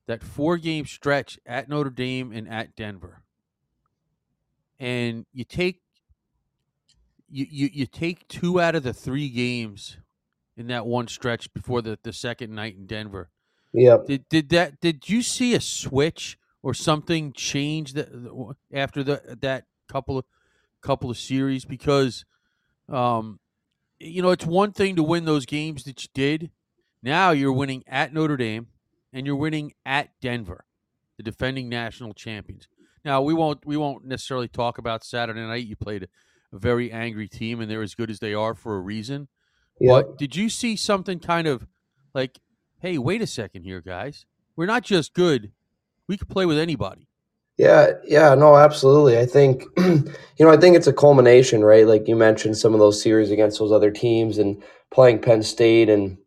that four game stretch at Notre Dame and at Denver. And you take, you, you, you take two out of the three games in that one stretch before the, the second night in Denver. Yeah. Did, did that, did you see a switch or something change that after the, that couple of, couple of series? Because um you know, it's one thing to win those games that you did. Now you're winning at Notre Dame and you're winning at Denver, the defending national champions. Now we won't we won't necessarily talk about Saturday night. You played a, a very angry team and they're as good as they are for a reason. Yep. But did you see something kind of like, hey, wait a second here, guys, we're not just good, we could play with anybody? Yeah, yeah, no, absolutely. I think, you know, I think it's a culmination, right? Like you mentioned, some of those series against those other teams and playing Penn State. And,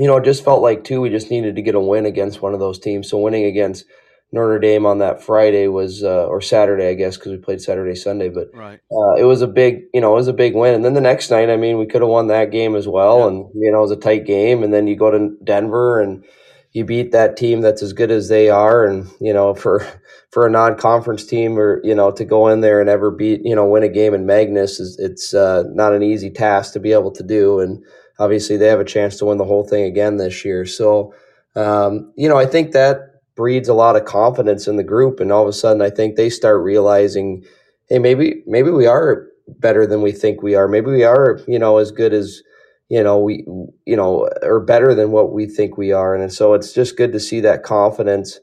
you know, it just felt like, too, we just needed to get a win against one of those teams. So winning against Notre Dame on that Friday was, uh, or Saturday, I guess, because we played Saturday, Sunday. But right. uh, it was a big, you know, it was a big win. And then the next night, I mean, we could have won that game as well. Yeah. And, you know, it was a tight game. And then you go to Denver and you beat that team that's as good as they are. And, you know, for for a non-conference team, or, you know, to go in there and ever beat, you know, win a game in Magnus, is it's uh, not an easy task to be able to do. And obviously they have a chance to win the whole thing again this year. So, um, you know, I think that breeds a lot of confidence in the group. And all of a sudden, I think they start realizing, hey, maybe maybe we are better than we think we are. Maybe we are, you know, as good as, you know, we, you know, are better than what we think we are. And so it's just good to see that confidence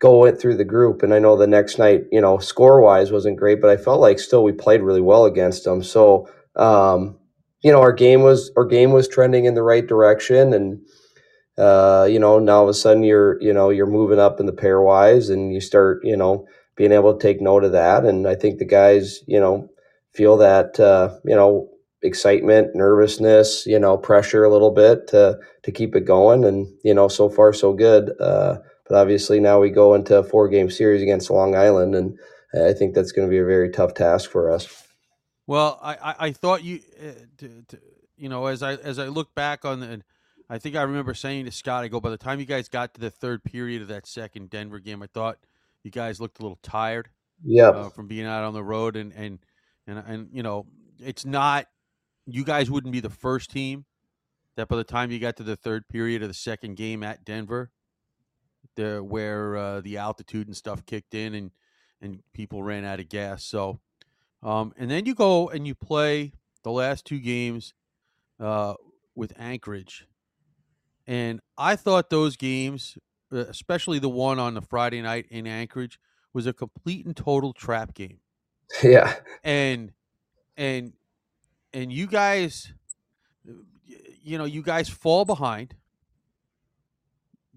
go through the group. And I know the next night, you know, score wise wasn't great, but I felt like still we played really well against them. So, um, you know, our game was, our game was trending in the right direction. And, uh, you know, now all of a sudden you're, you know, you're moving up in the pairwise and you start, you know, being able to take note of that. And I think the guys, you know, feel that, uh, you know, excitement, nervousness, you know, pressure a little bit to to keep it going. And, you know, so far so good. Uh, but obviously now we go into a four-game series against Long Island, and I think that's going to be a very tough task for us. Well, I, I thought you, uh, to, to, you know, as I as I look back on the, I think I remember saying to Scott, I go, by the time you guys got to the third period of that second Denver game, I thought you guys looked a little tired. Yeah, uh, from being out on the road, and and and and you know, it's not. You guys wouldn't be the first team that by the time you got to the third period of the second game at Denver, the, where uh, the altitude and stuff kicked in and, and people ran out of gas. So, um, and then you go and you play the last two games uh, with Anchorage. And I thought those games, especially the one on the Friday night in Anchorage, was a complete and total trap game. Yeah. And, and, and you guys, you know, you guys fall behind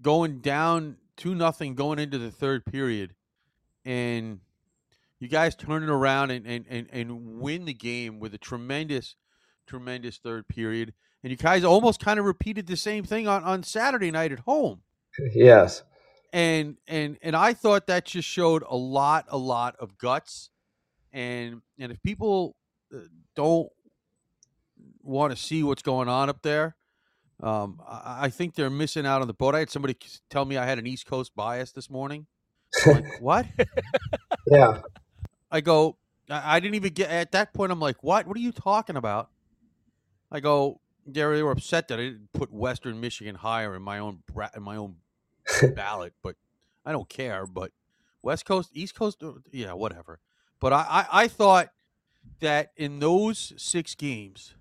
going down two nothing going into the third period, and you guys turn it around and, and, and, and win the game with a tremendous, tremendous third period. And you guys almost kind of repeated the same thing on, on Saturday night at home. Yes. And, and, and I thought that just showed a lot, a lot of guts. And, and if people don't want to see what's going on up there, um, I, I think they're missing out on the boat. I had somebody tell me I had an East Coast bias this morning. I'm like, what? Yeah. I go, I, I didn't even get at that point. I'm like, what, what are you talking about? I go, Gary, they were upset that I didn't put Western Michigan higher in my own bra- in my own ballot, but I don't care. But West Coast, East Coast, yeah, whatever. But I, I, I thought that in those six games,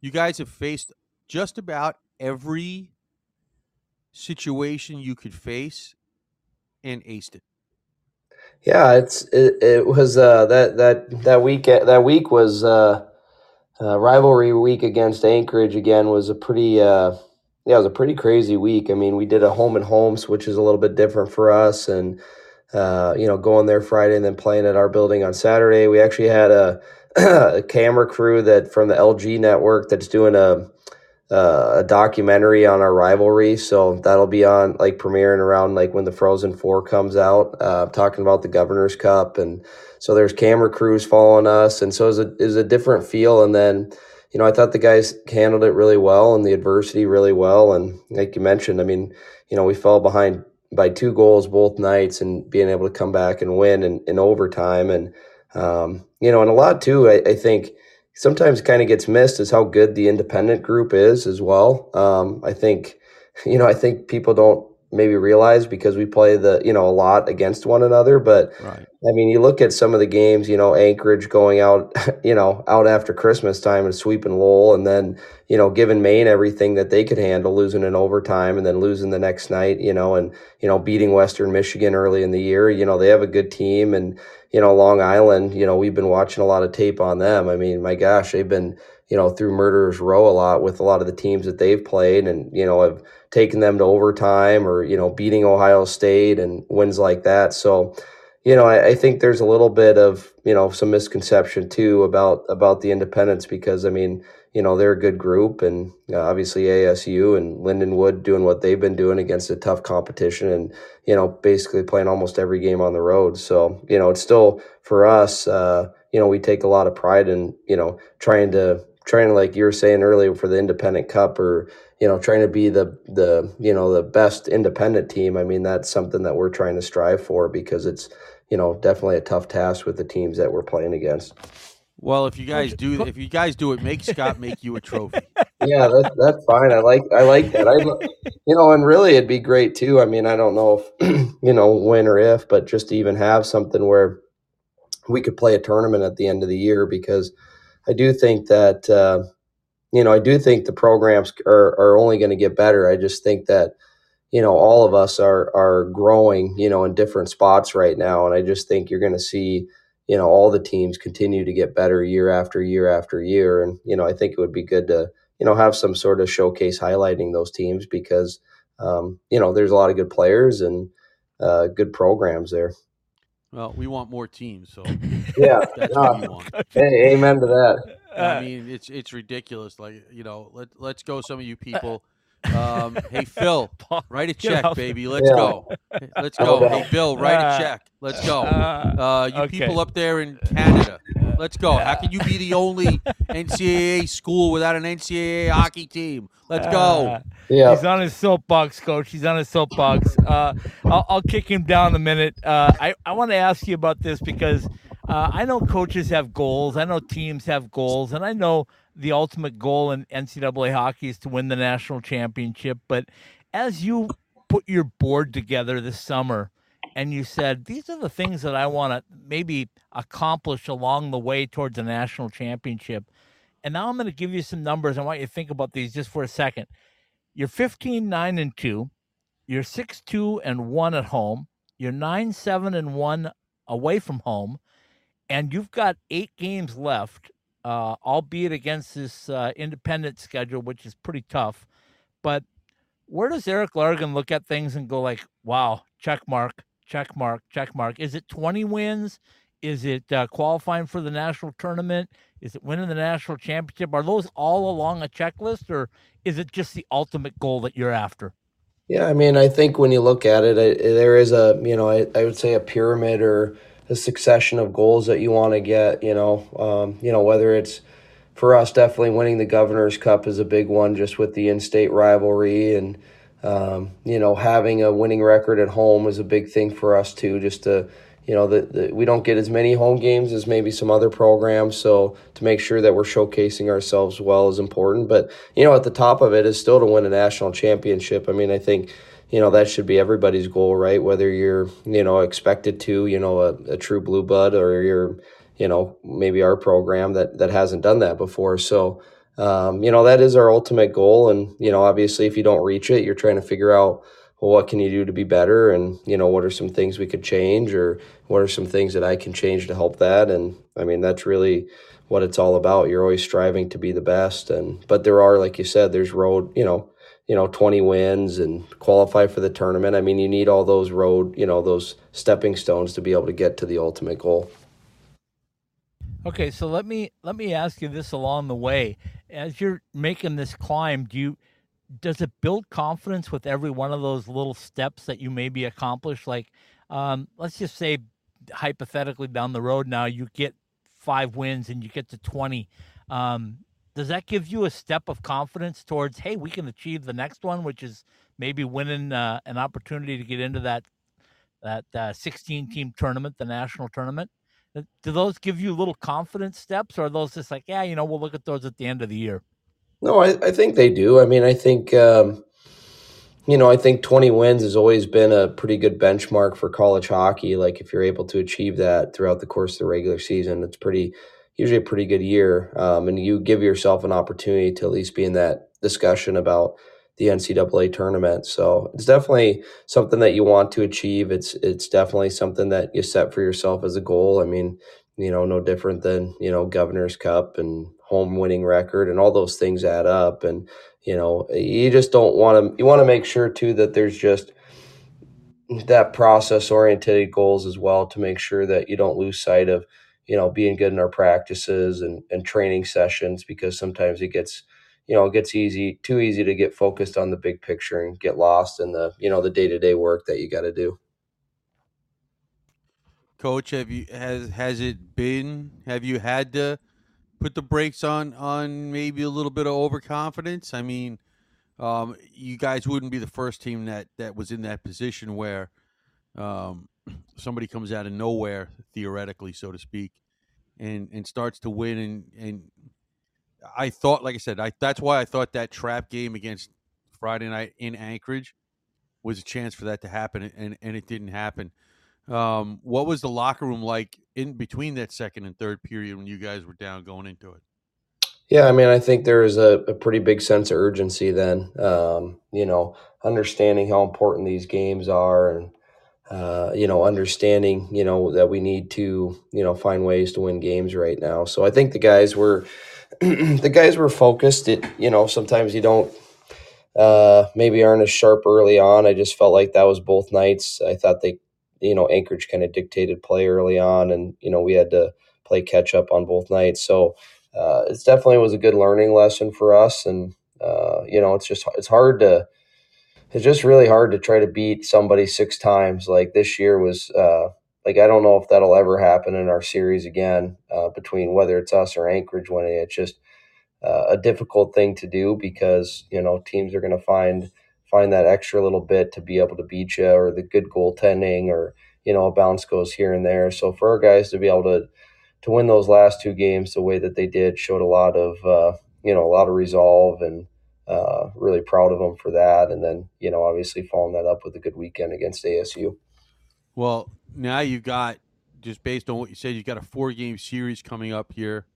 you guys have faced just about every situation you could face and aced it. Yeah, it's it, it was uh, that that that week that week was. Uh... Uh, rivalry week against Anchorage again was a pretty, uh, yeah, it was a pretty crazy week. I mean, we did a home and homes, which is a little bit different for us, and uh, you know, going there Friday and then playing at our building on Saturday. We actually had a, a camera crew that from the L G network that's doing a a documentary on our rivalry, so that'll be on like premiering around like when the Frozen Four comes out, uh, talking about the Governor's Cup. And so there's camera crews following us, and so it was, a, it was a different feel. And then, you know, I thought the guys handled it really well and the adversity really well. And like you mentioned, I mean, you know, we fell behind by two goals both nights, and being able to come back and win in, in overtime. And, um, you know, and a lot too, I, I think sometimes kind of gets missed is how good the independent group is as well. Um, I think, you know, I think people don't maybe realize because we play the, you know, a lot against one another, but right. I mean, you look at some of the games, you know, Anchorage going out, you know, out after Christmas time and sweeping Lowell, and then, you know, giving Maine everything that they could handle, losing in overtime and then losing the next night, you know, and, you know, beating Western Michigan early in the year. You know, they have a good team. And, you know, Long Island, you know, we've been watching a lot of tape on them. I mean, my gosh, they've been, you know, through Murderers Row a lot with a lot of the teams that they've played, and, you know, have taken them to overtime, or, you know, beating Ohio State and wins like that. So, you know, I, I think there's a little bit of, you know, some misconception too about, about the independents, because I mean, you know, they're a good group, and uh, obviously A S U and Lindenwood doing what they've been doing against a tough competition, and, you know, basically playing almost every game on the road. So, you know, it's still for us, uh, you know, we take a lot of pride in, you know, trying to, trying to, like you were saying earlier, for the independent cup, or, you know, trying to be the, the, you know, the best independent team. I mean, that's something that we're trying to strive for, because it's, you know, definitely a tough task with the teams that we're playing against. Well, if you guys do, if you guys do it, make Scott make you a trophy. Yeah, that's, that's fine. I like, I like that. I, you know, and really it'd be great too. I mean, I don't know if, you know, when or if, but just to even have something where we could play a tournament at the end of the year, because I do think that, uh, you know, I do think the programs are, are only going to get better. I just think that, you know, all of us are are growing, you know, in different spots right now. And I just think you're going to see, you know, all the teams continue to get better year after year after year. And, you know, I think it would be good to, you know, have some sort of showcase highlighting those teams, because, um, you know, there's a lot of good players and uh, good programs there. Well, we want more teams, so yeah, that's no. what we want. Hey, amen to that. I mean, it's it's ridiculous. Like, you know, let let's go, some of you people. Um, hey, Phil, write a check, baby. Let's yeah. go. Let's go. Hey, Bill, write a check. Let's go. Uh, you okay. people up there in Canada, let's go. How can you be the only N C double A school without an N C double A hockey team? Let's go. Uh, yeah. He's on his soapbox, Coach. He's on his soapbox. Uh, I'll, I'll kick him down in a minute. Uh, I, I want to ask you about this, because uh, I know coaches have goals. I know teams have goals. And I know the ultimate goal in N C double A hockey is to win the national championship. But as you put your board together this summer, and you said, these are the things that I want to maybe accomplish along the way towards the national championship. And now I'm going to give you some numbers. I want you to think about these just for a second. You're fifteen, nine, and two. You're six, two, and one at home. You're nine, seven, and one away from home, and you've got eight games left, uh, albeit against this uh, independent schedule, which is pretty tough. But where does Eric Largen look at things and go like, wow, check mark, check mark, check mark? Is it twenty wins? Is it uh, qualifying for the national tournament? Is it winning the national championship? Are those all along a checklist, or is it just the ultimate goal that you're after? Yeah, I mean, I think when you look at it, I, there is a, you know, I, I would say a pyramid or a succession of goals that you want to get, you know, um, you know, whether it's, for us, definitely winning the Governor's Cup is a big one, just with the in-state rivalry, and, um, you know, having a winning record at home is a big thing for us too, just to, you know, the, the, we don't get as many home games as maybe some other programs, so to make sure that we're showcasing ourselves well is important. But, you know, at the top of it is still to win a national championship. I mean, I think, you know, that should be everybody's goal, right? Whether you're, you know, expected to, you know, a, a true blue blood, or you're, you know, maybe our program that, that hasn't done that before. So, um, you know, that is our ultimate goal. And, you know, obviously if you don't reach it, you're trying to figure out, well, what can you do to be better? And, you know, what are some things we could change, or what are some things that I can change to help that? And I mean, that's really what it's all about. You're always striving to be the best. And, but there are, like you said, there's road, you know, you know, twenty wins and qualify for the tournament. I mean, you need all those road, you know, those stepping stones to be able to get to the ultimate goal. Okay, so let me let me ask you this along the way. As you're making this climb, do you does it build confidence with every one of those little steps that you maybe accomplish? Like, um, let's just say hypothetically down the road now you get five wins and you get to twenty. Um, does that give you a step of confidence towards, hey, we can achieve the next one, which is maybe winning uh, an opportunity to get into that that uh, sixteen-team tournament, the national tournament? Do those give you little confidence steps, or are those just like, yeah, you know, we'll look at those at the end of the year? No, I, I think they do. I mean, I think, um, you know, I think twenty wins has always been a pretty good benchmark for college hockey. Like if you're able to achieve that throughout the course of the regular season, it's pretty, usually a pretty good year. Um, and you give yourself an opportunity to at least be in that discussion about the N C double A tournament. So it's definitely something that you want to achieve. It's it's definitely something that you set for yourself as a goal. I mean, you know, no different than, you know, Governor's Cup and home winning record, and all those things add up. And, you know, you just don't want to, you want to make sure too that there's just that process oriented goals as well, to make sure that you don't lose sight of, you know, being good in our practices and, and training sessions, because sometimes it gets, you know, it gets easy, too easy to get focused on the big picture and get lost in the, you know, the day-to-day work that you got to do. Coach, have you, has, has it been, have you had to put the brakes on, on maybe a little bit of overconfidence? I mean, um, you guys wouldn't be the first team that, that was in that position where um, somebody comes out of nowhere, theoretically, so to speak, and, and starts to win and, and, I thought, like I said, I, that's why I thought that trap game against Friday night in Anchorage was a chance for that to happen, and, and it didn't happen. Um, what was the locker room like in between that second and third period when you guys were down going into it? Yeah, I mean, I think there was a, a pretty big sense of urgency then, um, you know, understanding how important these games are, and, Uh, you know, understanding, you know, that we need to, you know, find ways to win games right now. So I think the guys were, the guys were focused. It, you know, sometimes you don't, uh, maybe aren't as sharp early on. I just felt like that was both nights. I thought they, you know, Anchorage kind of dictated play early on, and, you know, we had to play catch up on both nights. So uh, it definitely was a good learning lesson for us. And, uh, you know, it's just, it's hard to, It's just really hard to try to beat somebody six times. Like this year was, uh, like I don't know if that'll ever happen in our series again, uh, between whether it's us or Anchorage winning. It's just uh, a difficult thing to do, because, you know, teams are going to find find that extra little bit to be able to beat you, or the good goaltending, or, you know, a bounce goes here and there. So for our guys to be able to to win those last two games the way that they did showed a lot of, uh, you know, a lot of resolve, and Uh, really proud of them for that. And then, you know, obviously following that up with a good weekend against A S U. Well, now you got, just based on what you said, you got a four-game series coming up here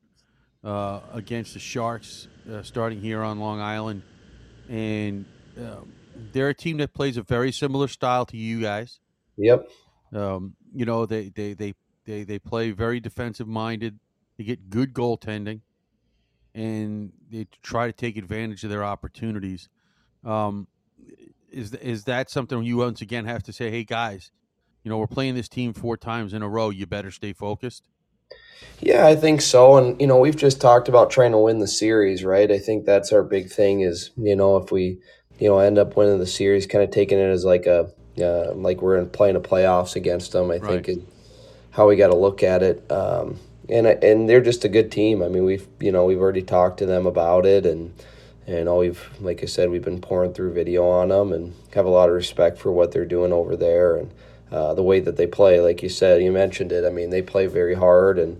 uh, against the Sharks uh, starting here on Long Island. And um, they're a team that plays a very similar style to you guys. Yep. Um, you know, they, they, they, they, they play very defensive minded. They get good goaltending, and they try to take advantage of their opportunities. Um, is is that something you once again have to say, hey, guys, you know, we're playing this team four times in a row. You better stay focused. Yeah, I think so. And, you know, we've just talked about trying to win the series, right? I think that's our big thing is, you know, if we, you know, end up winning the series, kind of taking it as like a, uh, like we're playing the playoffs against them, I right. think is how we got to look at it. Um, and, and they're just a good team. I mean, we've, you know, we've already talked to them about it, and, and all we've, like I said, we've been pouring through video on them and have a lot of respect for what they're doing over there. And, Uh, the way that they play, like you said, you mentioned it. I mean, they play very hard, and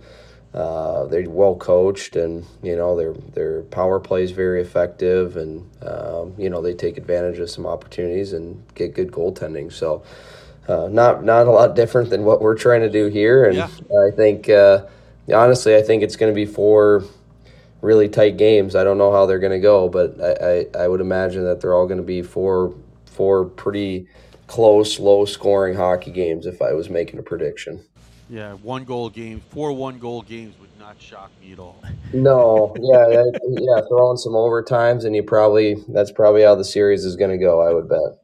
uh, they're well coached, and you know their their power play is very effective, and um, you know they take advantage of some opportunities and get good goaltending. So, uh, not not a lot different than what we're trying to do here. And yeah. I think uh, honestly, I think it's going to be four really tight games. I don't know how they're going to go, but I, I I would imagine that they're all going to be four four pretty close, low-scoring hockey games if I was making a prediction. Yeah, one-goal game, four one-goal games would not shock me at all. No, yeah, that, yeah, throw in some overtimes, and you probably that's probably how the series is going to go, I would bet.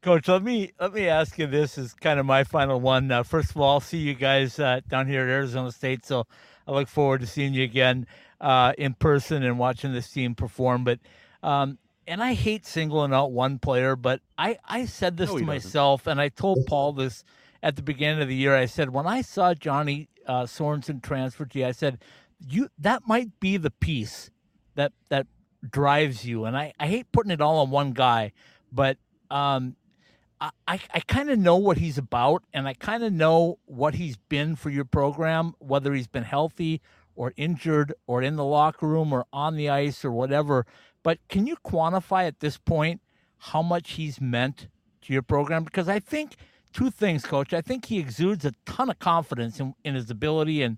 Coach, let me let me ask you this. This is kind of my final one. Uh, first of all, I'll see you guys uh, down here at Arizona State, so I look forward to seeing you again uh, in person and watching this team perform. But um And I hate singling out one player, but I, I said this no, to myself, doesn't. and I told Paul this at the beginning of the year. I said, when I saw Johnny uh, Sorensen transfer to you, I said, you that might be the piece that that drives you. And I, I hate putting it all on one guy, but um, I, I, I kind of know what he's about, and I kind of know what he's been for your program, whether he's been healthy or injured or in the locker room or on the ice or whatever. But can you quantify at this point how much he's meant to your program? Because I think two things, Coach. I think he exudes a ton of confidence in, in his ability and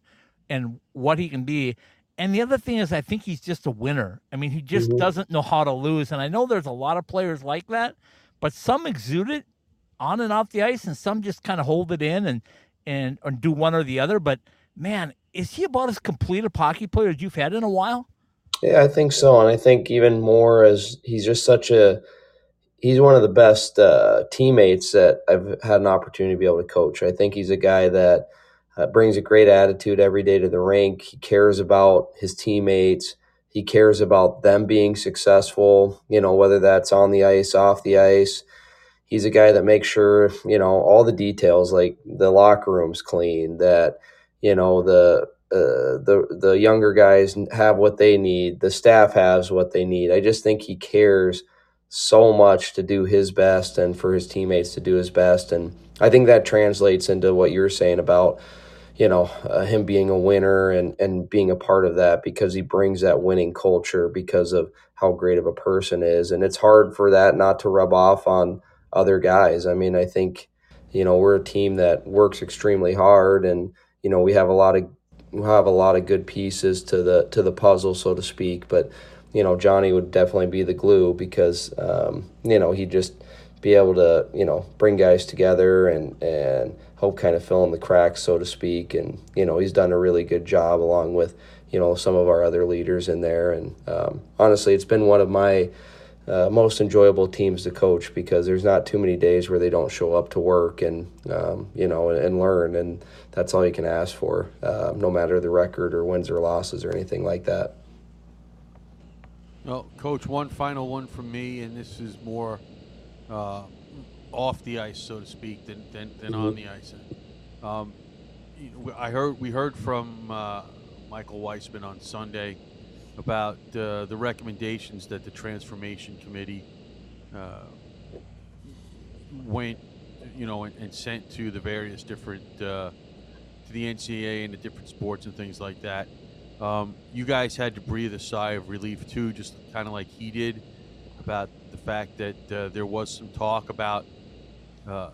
and what he can be. And the other thing is I think he's just a winner. I mean, he just mm-hmm. doesn't know how to lose. And I know there's a lot of players like that, but some exude it on and off the ice, and some just kind of hold it in and, and or do one or the other. But, man, is he about as complete a hockey player as you've had in a while? Yeah, I think so, and I think even more as he's just such a – he's one of the best uh, teammates that I've had an opportunity to be able to coach. I think he's a guy that uh, brings a great attitude every day to the rink. He cares about his teammates. He cares about them being successful, you know, whether that's on the ice, off the ice. He's a guy that makes sure, you know, all the details, like the locker room's clean, that, you know, the – Uh, the the younger guys have what they need. The staff has what they need. I just think he cares so much to do his best and for his teammates to do his best. And I think that translates into what you're saying about, you know, uh, him being a winner and, and being a part of that, because he brings that winning culture because of how great of a person is. And it's hard for that not to rub off on other guys. I mean, I think, you know, we're a team that works extremely hard, and, you know, we have a lot of We'll have a lot of good pieces to the to the puzzle, so to speak. But, you know, Johnny would definitely be the glue because, um, you know, he'd just be able to, you know, bring guys together and, and help kind of fill in the cracks, so to speak. And, you know, he's done a really good job along with, you know, some of our other leaders in there. And um, honestly, it's been one of my uh, most enjoyable teams to coach because there's not too many days where they don't show up to work and, um, you know, and, and learn. And that's all you can ask for, uh, no matter the record or wins or losses or anything like that. Well, Coach, one final one from me, and this is more uh, off the ice, so to speak, than than, than mm-hmm. on the ice. Um, I heard we heard from uh, Michael Weissman on Sunday about uh, the recommendations that the Transformation Committee uh, went, you know, and, and sent to the various different, uh, to the N C double A and the different sports and things like that. Um, you guys had to breathe a sigh of relief too, just kind of like he did, about the fact that uh, there was some talk about uh,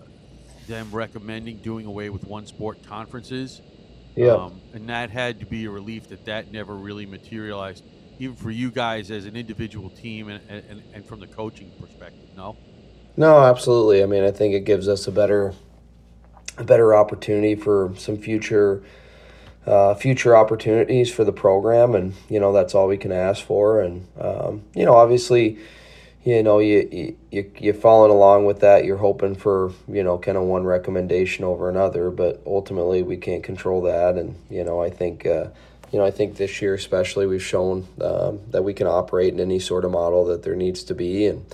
them recommending doing away with one sport conferences. Yeah. Um, and that had to be a relief that that never really materialized, even for you guys as an individual team and, and, and from the coaching perspective, no? No, absolutely. I mean, I think it gives us a better a better opportunity for some future uh, future opportunities for the program. And, you know, that's all we can ask for. And, um, you know, obviously, you know, you, you, you're following along with that. You're hoping for, you know, kind of one recommendation over another, but ultimately we can't control that. And, you know, I think, uh, you know, I think this year especially we've shown um, that we can operate in any sort of model that there needs to be. And,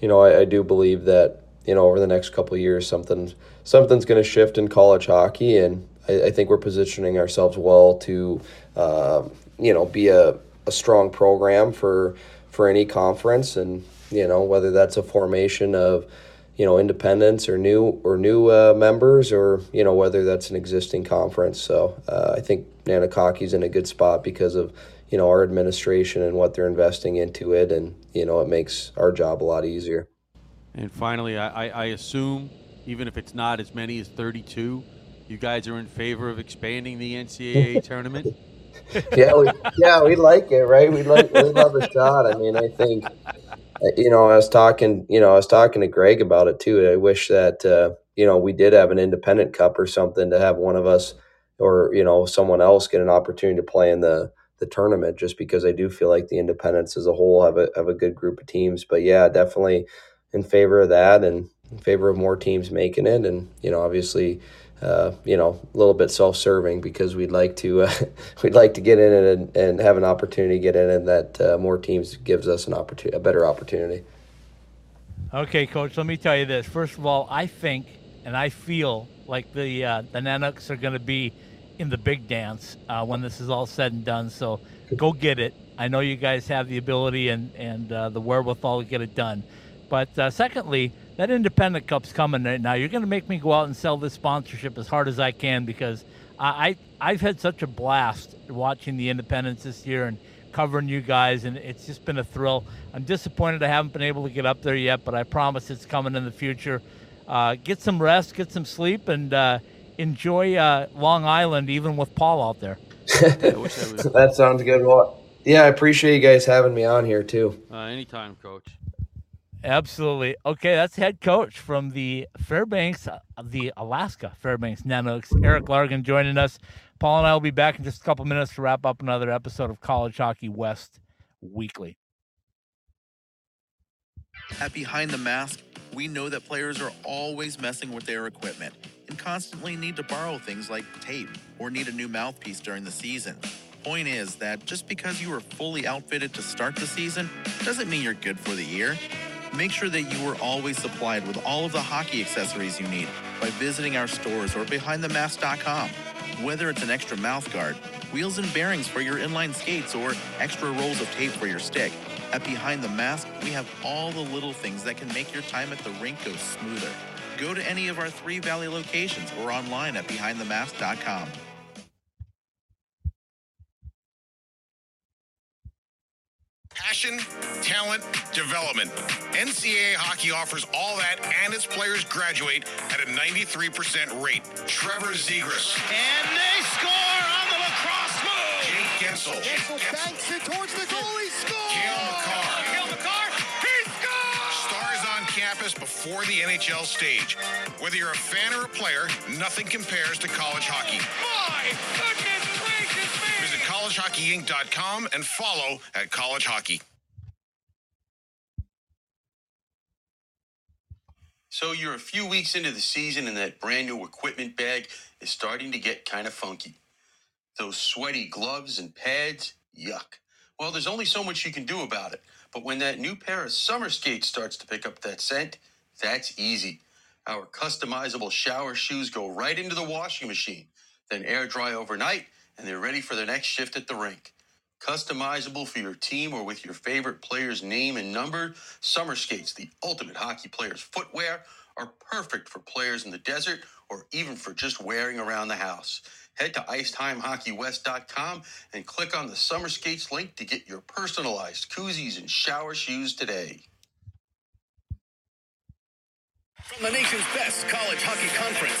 you know, I, I do believe that, you know, over the next couple of years, something, something's going to shift in college hockey. And I, I think we're positioning ourselves well to, uh, you know, be a, a strong program for, for any conference. And, you know, whether that's a formation of, you know, independents or new or new uh, members, or, you know, whether that's an existing conference. So uh, I think Nanooks hockey's in a good spot because of, you know, our administration and what they're investing into it. And, you know, it makes our job a lot easier. And finally, I, I assume, even if it's not as many as thirty-two, you guys are in favor of expanding the N C double A tournament? yeah, we, yeah, we like it, right? We like, we love a shot. I mean, I think, you know, I was talking, you know, I was talking to Greg about it too. I wish that, uh, you know, we did have an independent cup or something, to have one of us or, you know, someone else get an opportunity to play in the, the tournament, just because I do feel like the independents as a whole have a, have a good group of teams. But yeah, definitely in favor of that, and in favor of more teams making it. And, you know, obviously, Uh, you know, a little bit self-serving, because we'd like to uh, we'd like to get in and, and have an opportunity to get in, and that uh, more teams gives us an opportunity, a better opportunity. Okay, Coach, let me tell you this. First of all, I think and I feel like the uh, the Nanooks are going to be in the big dance uh, when this is all said and done. So go get it. I know you guys have the ability and and uh, the wherewithal to get it done. But uh, secondly, that Independent Cup's coming right now. You're going to make me go out and sell this sponsorship as hard as I can, because I, I, I've had such a blast watching the Independents this year and covering you guys, and it's just been a thrill. I'm disappointed I haven't been able to get up there yet, but I promise it's coming in the future. Uh, get some rest, get some sleep, and uh, enjoy uh, Long Island, even with Paul out there. I wish I was... That sounds good. Well, yeah, I appreciate you guys having me on here, too. Uh, anytime, Coach. Absolutely. Okay, that's head coach from the Fairbanks, the Alaska Fairbanks Nanooks, Eric Largen, joining us. Paul and I will be back in just a couple minutes to wrap up another episode of College Hockey West Weekly. At Behind the Mask, we know that players are always messing with their equipment and constantly need to borrow things like tape or need a new mouthpiece during the season. Point is that just because you are fully outfitted to start the season doesn't mean you're good for the year. Make sure that you are always supplied with all of the hockey accessories you need by visiting our stores or behind the mask dot com. Whether it's an extra mouthguard, wheels and bearings for your inline skates, or extra rolls of tape for your stick, at Behind the Mask, we have all the little things that can make your time at the rink go smoother. Go to any of our three Valley locations or online at behind the mask dot com. Passion, talent, development. N C double A hockey offers all that, and its players graduate at a ninety-three percent rate. Trevor Zegras. And they score on the lacrosse move. Jake Gensel. Gensel, Gensel banks it towards the goalie. Score! Cale Makar. Cale Makar. He scores! Stars on campus before the N H L stage. Whether you're a fan or a player, nothing compares to college hockey. My goodness gracious me! Visit college hockey inc dot com and follow at College Hockey. So you're a few weeks into the season, and that brand new equipment bag is starting to get kind of funky. Those sweaty gloves and pads, yuck. Well, there's only so much you can do about it. But when that new pair of summer skates starts to pick up that scent, that's easy. Our customizable shower shoes go right into the washing machine, then air dry overnight, and they're ready for their next shift at the rink. Customizable for your team or with your favorite player's name and number, summer skates, the ultimate hockey player's footwear, are perfect for players in the desert or even for just wearing around the house. Head to ice time hockey west dot com and click on the summer skates link to get your personalized koozies and shower shoes today. From the nation's best college hockey conference.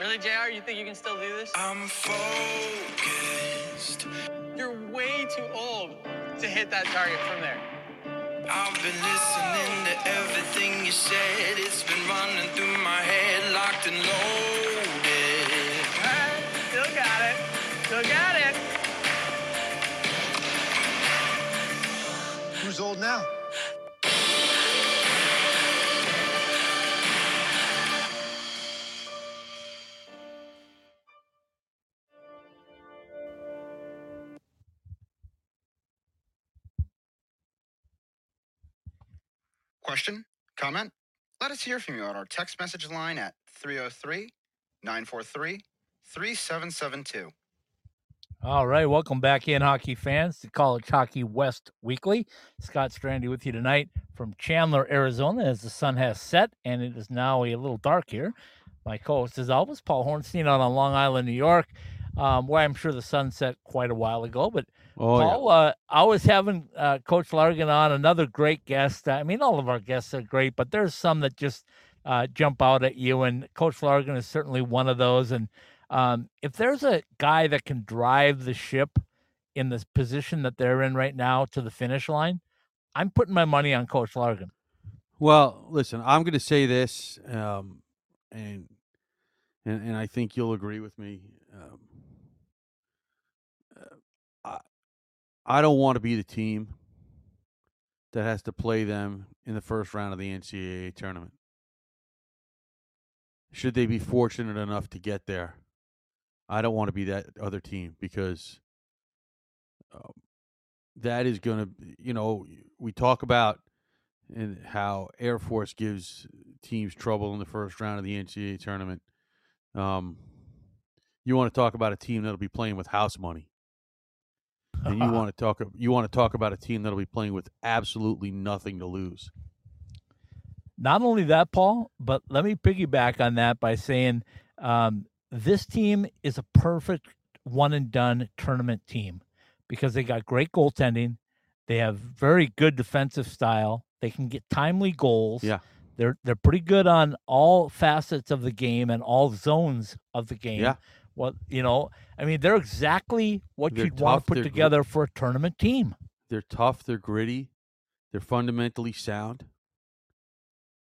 Really, J R, you think you can still do this? I'm focused. You're way too old to hit that target from there. I've been listening to everything you said. It's been running through my head, locked and loaded. All right, still got it. Still got it. Who's old now? Question? Comment? Let us hear from you on our text message line at three oh three, nine four three, three seven seven two. All right. Welcome back in, hockey fans, to College Hockey West Weekly. Scott Strandy with you tonight from Chandler, Arizona, as the sun has set, and it is now a little dark here. My co-host is always Paul Hornstein out on Long Island, New York, um, where I'm sure the sun set quite a while ago, but Oh, Paul, yeah. uh, I was having uh, Coach Largen on, another great guest. I mean, all of our guests are great, but there's some that just uh, jump out at you, and Coach Largen is certainly one of those. And um, if there's a guy that can drive the ship in this position that they're in right now to the finish line, I'm putting my money on Coach Largen. Well, listen, I'm going to say this, um, and, and and I think you'll agree with me. Um, I, I don't want to be the team that has to play them in the first round of the N C double A tournament. Should they be fortunate enough to get there, I don't want to be that other team, because um, that is going to, you know, we talk about and how Air Force gives teams trouble in the first round of the N C double A tournament. Um, you want to talk about a team that'll be playing with house money. And you want to talk you want to talk about a team that'll be playing with absolutely nothing to lose. Not only that, Paul, but let me piggyback on that by saying um, this team is a perfect one-and-done tournament team, because they got great goaltending. They have very good defensive style. They can get timely goals. Yeah. They're, they're pretty good on all facets of the game and all zones of the game. Yeah. Well, you know, I mean, they're exactly what they're you'd tough, want to put together gr- for a tournament team. They're tough. They're gritty. They're fundamentally sound.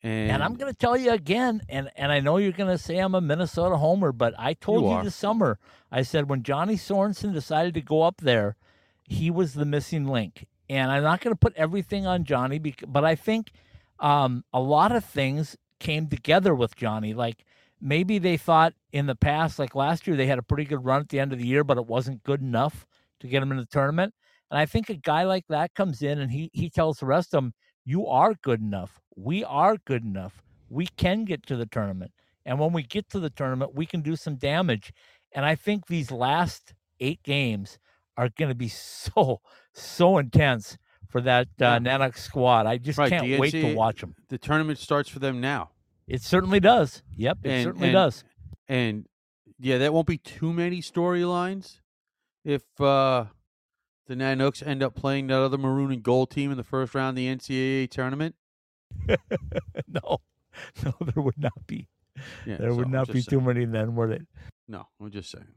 And, and I'm going to tell you again, and, and I know you're going to say I'm a Minnesota homer, but I told you, you this summer, I said when Johnny Sorensen decided to go up there, he was the missing link. And I'm not going to put everything on Johnny, because, but I think um, a lot of things came together with Johnny, like, maybe they thought in the past, like last year, they had a pretty good run at the end of the year, but it wasn't good enough to get them in the tournament. And I think a guy like that comes in and he he tells the rest of them, you are good enough. We are good enough. We can get to the tournament. And when we get to the tournament, we can do some damage. And I think these last eight games are going to be so, so intense for that uh, Nanooks squad. I just right, can't D N C, wait to watch them. The tournament starts for them now. It certainly does. Yep, it and, certainly and, does. And, yeah, that won't be too many storylines if uh, the Nanooks end up playing that other maroon and gold team in the first round of the N C double A tournament. no. No, there would not be. Yeah, there so would not be saying. Too many then, would it? No, I'm just saying.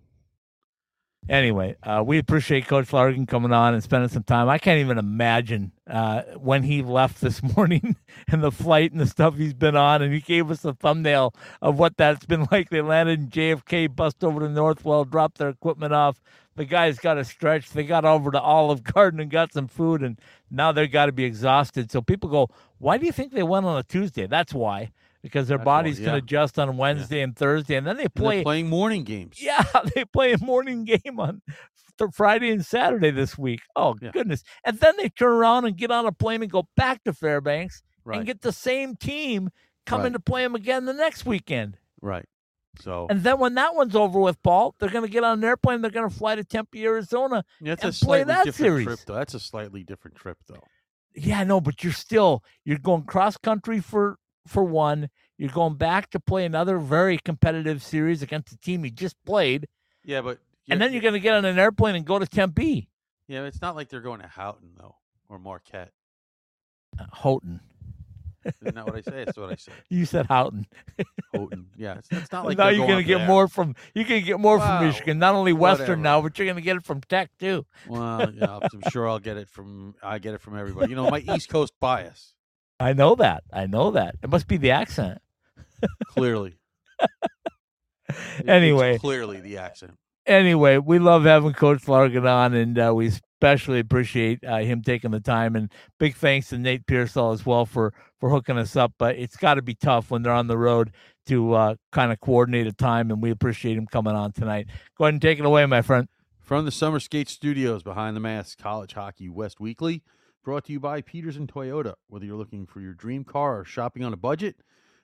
Anyway, uh, we appreciate Coach Largen coming on and spending some time. I can't even imagine uh, when he left this morning and the flight and the stuff he's been on, and he gave us a thumbnail of what that's been like. They landed in J F K, bust over to Northwell, dropped their equipment off. The guys got a stretch. They got over to Olive Garden and got some food, and now they've got to be exhausted. So people go, why do you think they went on a Tuesday? That's why. Because their That's body's going to adjust on Wednesday yeah. and Thursday, and then they play and playing morning games. Yeah, they play a morning game on th- Friday and Saturday this week. Oh, yeah. Goodness. And then they turn around and get on a plane and go back to Fairbanks right. and get the same team coming right. to play them again the next weekend. Right. So, and then when that one's over with, Paul, they're going to get on an airplane. They're going to fly to Tempe, Arizona, yeah, that's and a slightly play that different series. Trip, though. That's a slightly different trip, though. Yeah, no, but you're still you're going cross country for for one. You're going back to play another very competitive series against the team you just played. Yeah, but and then you're going to get on an airplane and go to Tempe. Yeah, it's not like they're going to Houghton though, or Marquette. Uh, Houghton. Isn't that what I say? That's what I said. You said Houghton. Houghton. Yeah. It's, it's not like now you're going to get there. more from you can get more wow. from Michigan. Not only Western Whatever. now, but you're going to get it from Tech too. Well, yeah, I'm sure I'll get it from I get it from everybody. You know, my East Coast bias. I know that. I know that. It must be the accent. Clearly. Anyway, it's clearly the accent. Anyway, we love having Coach Largen on, and uh, we especially appreciate uh, him taking the time. And big thanks to Nate Pearsall as well for, for hooking us up. But it's got to be tough when they're on the road to uh, kind of coordinate a time, and we appreciate him coming on tonight. Go ahead and take it away, my friend. From the Summer Skate Studios, Behind the Mask, College Hockey West Weekly, brought to you by Peters and Toyota. Whether you're looking for your dream car or shopping on a budget,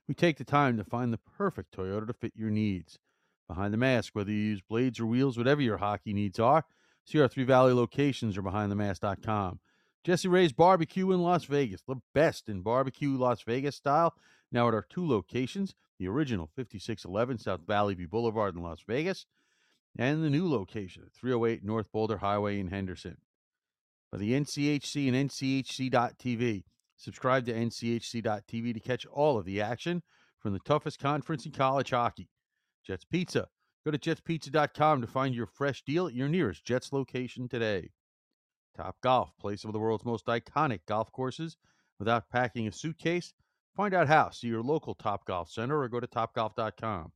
we take the time to find the perfect Toyota to fit your needs. Behind the Mask, whether you use blades or wheels, whatever your hockey needs are, see our Three Valley locations or behind the mask dot com. Jesse Ray's Barbecue in Las Vegas, the best in barbecue Las Vegas style, now at our two locations, the original fifty-six eleven South Valley View Boulevard in Las Vegas, and the new location at three oh eight North Boulder Highway in Henderson. By the N C H C and N C H C dot T V. Subscribe to N C H C dot T V to catch all of the action from the toughest conference in college hockey. Jets Pizza. Go to jets pizza dot com to find your fresh deal at your nearest Jets location today. Top Golf. Play some of the world's most iconic golf courses without packing a suitcase. Find out how. See your local Top Golf Center or go to top golf dot com.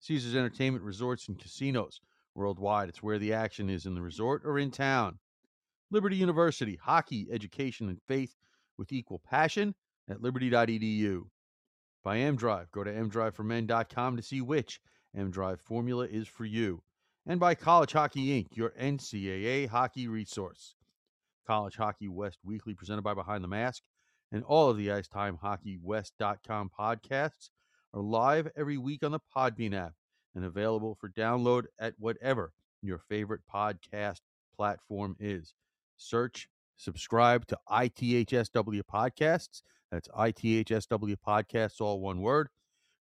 Caesars Entertainment Resorts and Casinos. Worldwide, it's where the action is in the resort or in town. Liberty University. Hockey, education, and faith with equal passion at liberty dot e d u. By M-Drive, go to m drive for men dot com to see which M-Drive formula is for you. And by College Hockey Incorporated, your N C double A hockey resource. College Hockey West Weekly, presented by Behind the Mask, and all of the ice time hockey west dot com podcasts are live every week on the Podbean app and available for download at whatever your favorite podcast platform is. Search, subscribe to I T H S W Podcasts. That's I T H S W Podcasts, all one word.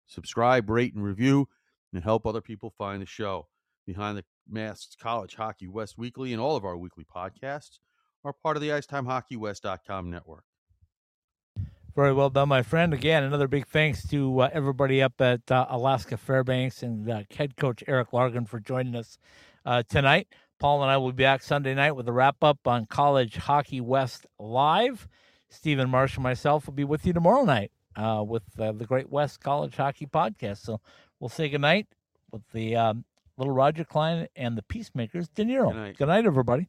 Subscribe, rate, and review, and help other people find the show. Behind the Masks, College Hockey West Weekly, and all of our weekly podcasts are part of the ice time hockey west dot com network. Very well done, my friend. Again, another big thanks to uh, everybody up at uh, Alaska Fairbanks and uh, head coach Eric Largen for joining us uh, tonight. Paul and I will be back Sunday night with a wrap-up on College Hockey West Live. Stephen Marsh and myself will be with you tomorrow night uh, with uh, the Great West College Hockey Podcast. So we'll say goodnight with the um, little Roger Klein and the Peacemakers, De Niro. Good night, good night everybody.